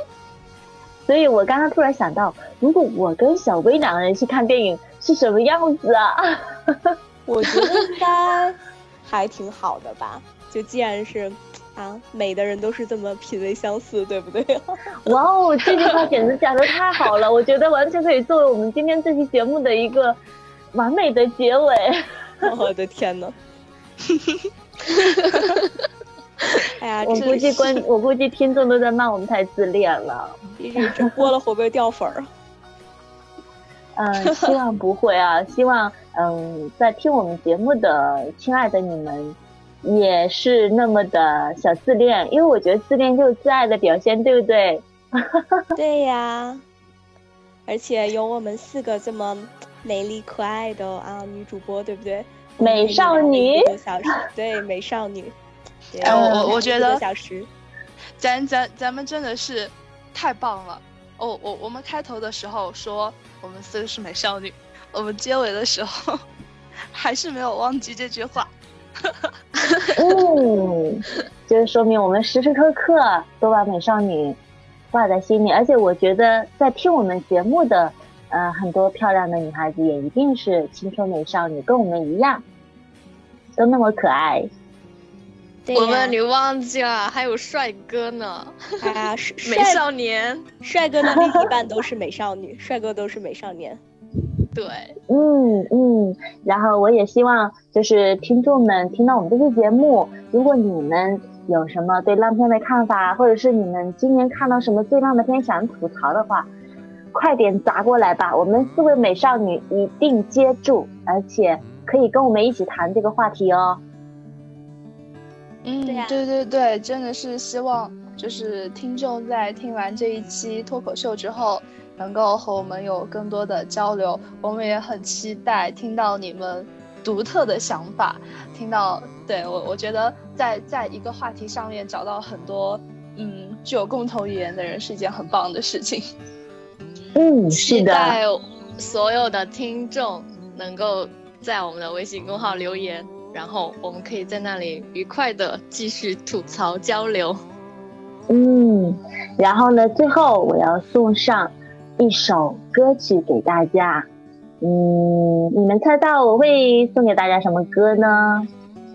所以我刚刚突然想到，如果我跟小薇两个人去看电影是什么样子啊？我觉得应该还挺好的吧。就既然是。啊，美的人都是这么品味相似，对不对？哇哦，这句话简直讲得太好了，我觉得完全可以作为我们今天这期节目的一个完美的结尾。我的天哪！哎呀，我估计观，我估计听众都在骂我们太自恋了。这播了会不会掉粉儿？嗯，希望不会啊，希望嗯，在听我们节目的亲爱的你们。也是那么的小自恋，因为我觉得自恋就是自爱的表现，对不对？对呀，而且有我们四个这么美丽可爱的啊女主播，对不对？美少女，对，美少女。哎，我我觉得，咱咱咱们真的是太棒了！哦，我我们开头的时候说我们四个是美少女，我们结尾的时候还是没有忘记这句话。嗯，就是说明我们时时刻刻都把美少女挂在心里，而且我觉得在听我们节目的呃很多漂亮的女孩子也一定是青春美少女，跟我们一样都那么可爱。对啊，我们你忘记了还有帅哥呢。哎呀，美少年帅哥的另一半都是美少女，帅哥都是美少年。对，嗯嗯，然后我也希望就是听众们听到我们这期节目，如果你们有什么对浪片的看法，或者是你们今年看到什么最浪的片想吐槽的话，快点砸过来吧，我们四位美少女一定接住，而且可以跟我们一起谈这个话题哦。嗯，对呀，对对对，真的是希望就是听众在听完这一期脱口秀之后能够和我们有更多的交流，我们也很期待听到你们独特的想法，听到对我我觉得在在一个话题上面找到很多嗯具有共同语言的人是一件很棒的事情。嗯，是的，期待所有的听众能够在我们的微信公号留言，然后我们可以在那里愉快的继续吐槽交流。嗯，然后呢，最后我要送上一首歌曲给大家，嗯，你们猜到我会送给大家什么歌呢？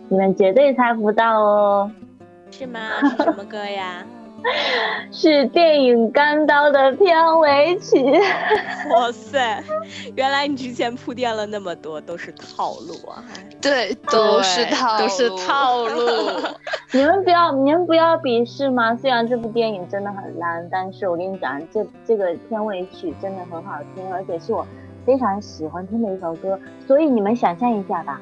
你们绝对猜不到哦。是吗？是什么歌呀？是电影《钢刀》的片尾曲。哇塞，原来你之前铺垫了那么多都是套路啊。对，都是套路，都是套路。你们不要你们不要鄙视吗？虽然这部电影真的很烂，但是我跟你讲，这这个片尾曲真的很好听，而且是我非常喜欢听的一首歌。所以你们想象一下吧，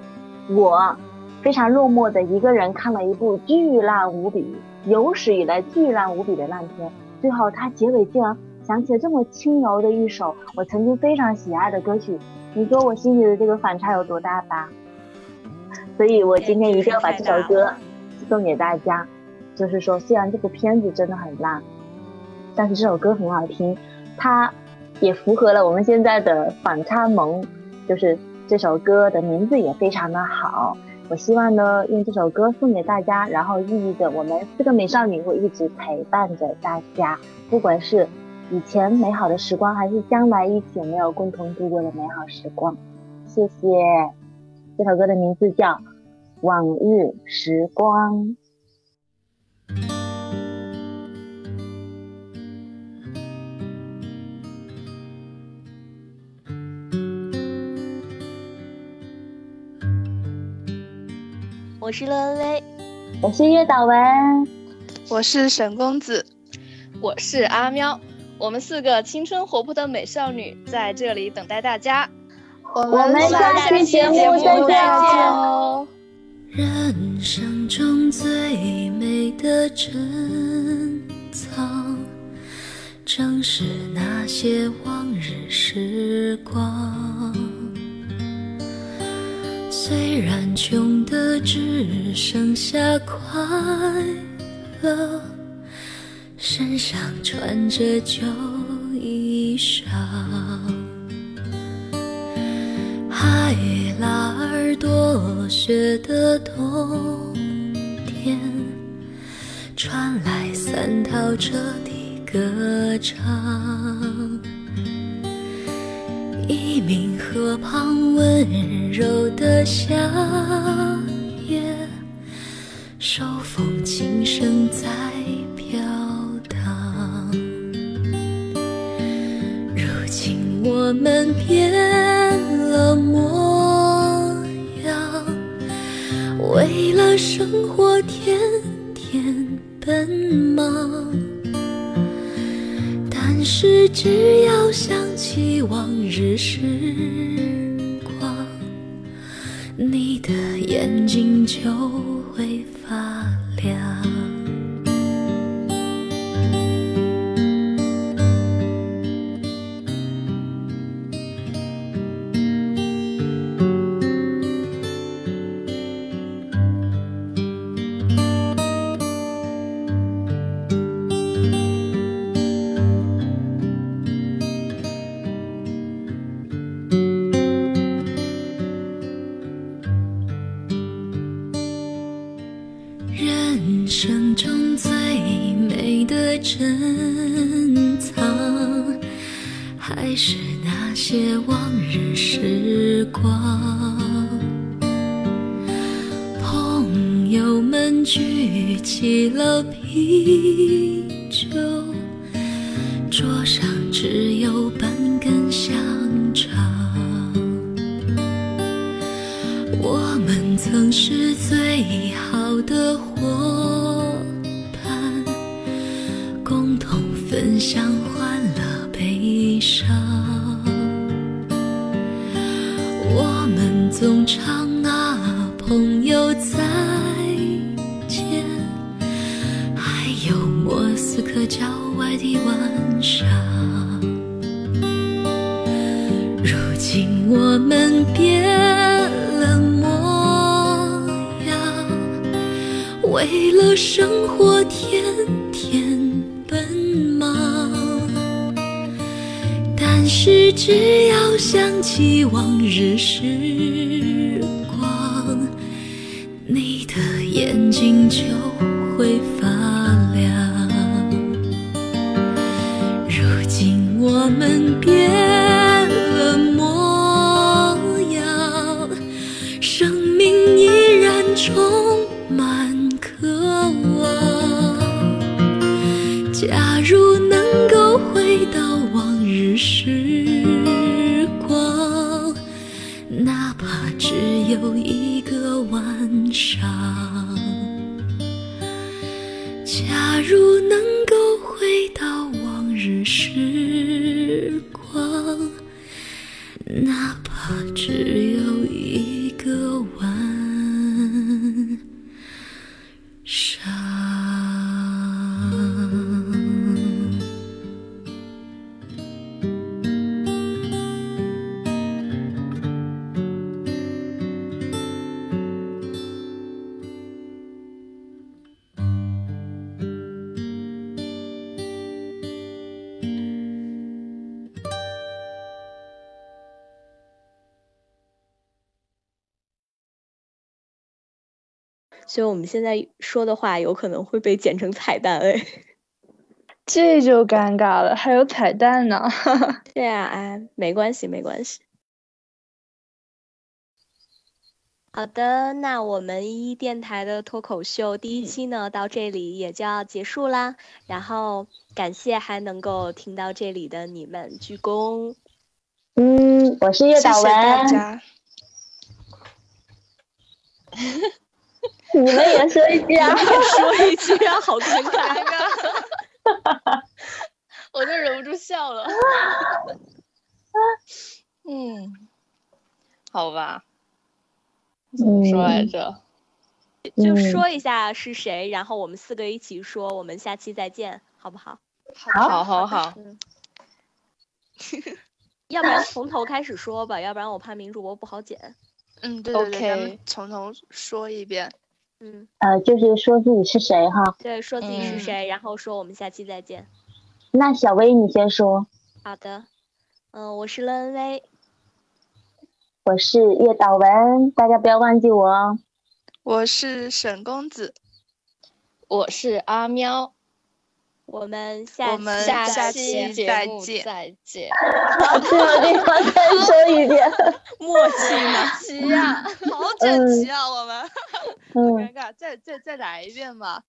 我非常落寞的一个人看了一部巨烂无比，有史以来巨烂无比的烂片，最后它结尾竟然想起了这么轻柔的一首我曾经非常喜爱的歌曲，你说我心里的这个反差有多大吧？所以我今天一定要把这首歌送给大家，就是说虽然这个片子真的很烂，但是这首歌很好听，它也符合了我们现在的反差萌，就是这首歌的名字也非常的好。我希望呢，用这首歌送给大家，然后寓意着我们四个美少女会一直陪伴着大家，不管是以前美好的时光，还是将来一起没有共同度过的美好时光。谢谢。这首歌的名字叫《往日时光》。我是乐薇，我是月岛文，我是沈公子，我是阿喵，我们四个青春活泼的美少女在这里等待大家。我们下期节目再见哦。人生中最美的珍藏，正是那些往日时光。虽然穷得只剩下快乐，身上穿着旧衣裳。海拉尔多雪的冬天，传来三套车的歌唱。一名河旁温柔的夏夜，手风琴声在飘荡。如今我们变了模样，为了生活天天奔忙。但是只要想起往日时光，你的眼睛就会发亮。所以我们现在说的话有可能会被剪成彩蛋，哎，这就尴尬了，还有彩蛋呢。对啊，哎，没关系没关系。好的，那我们一一电台的脱口秀第一期呢，嗯，到这里也就要结束啦。然后感谢还能够听到这里的你们，鞠躬。嗯，我是叶导文。谢谢大家。你们也说一句啊！你也说一句啊！好尴尬啊！我都忍不住笑了。嗯，好吧，怎么说来着、嗯、就说一下是谁、嗯、然后我们四个一起说我们下期再见好不好？好好好，嗯要不然从头开始说吧，要不然我怕名主播不好剪。嗯，对对对， okay, 咱们从头说一遍。嗯，呃，就是说自己是谁哈。对，说自己是谁，嗯、然后说我们下期再见。那小薇你先说。好的，嗯、呃，我是乐恩薇，我是叶岛文，大家不要忘记我哦。我是沈公子，我是阿喵。我们下我们下期节目再见。好，这个地方再说一遍，默契呢？齐呀、啊，好整齐啊！我们，好尴尬，再再再来一遍吧。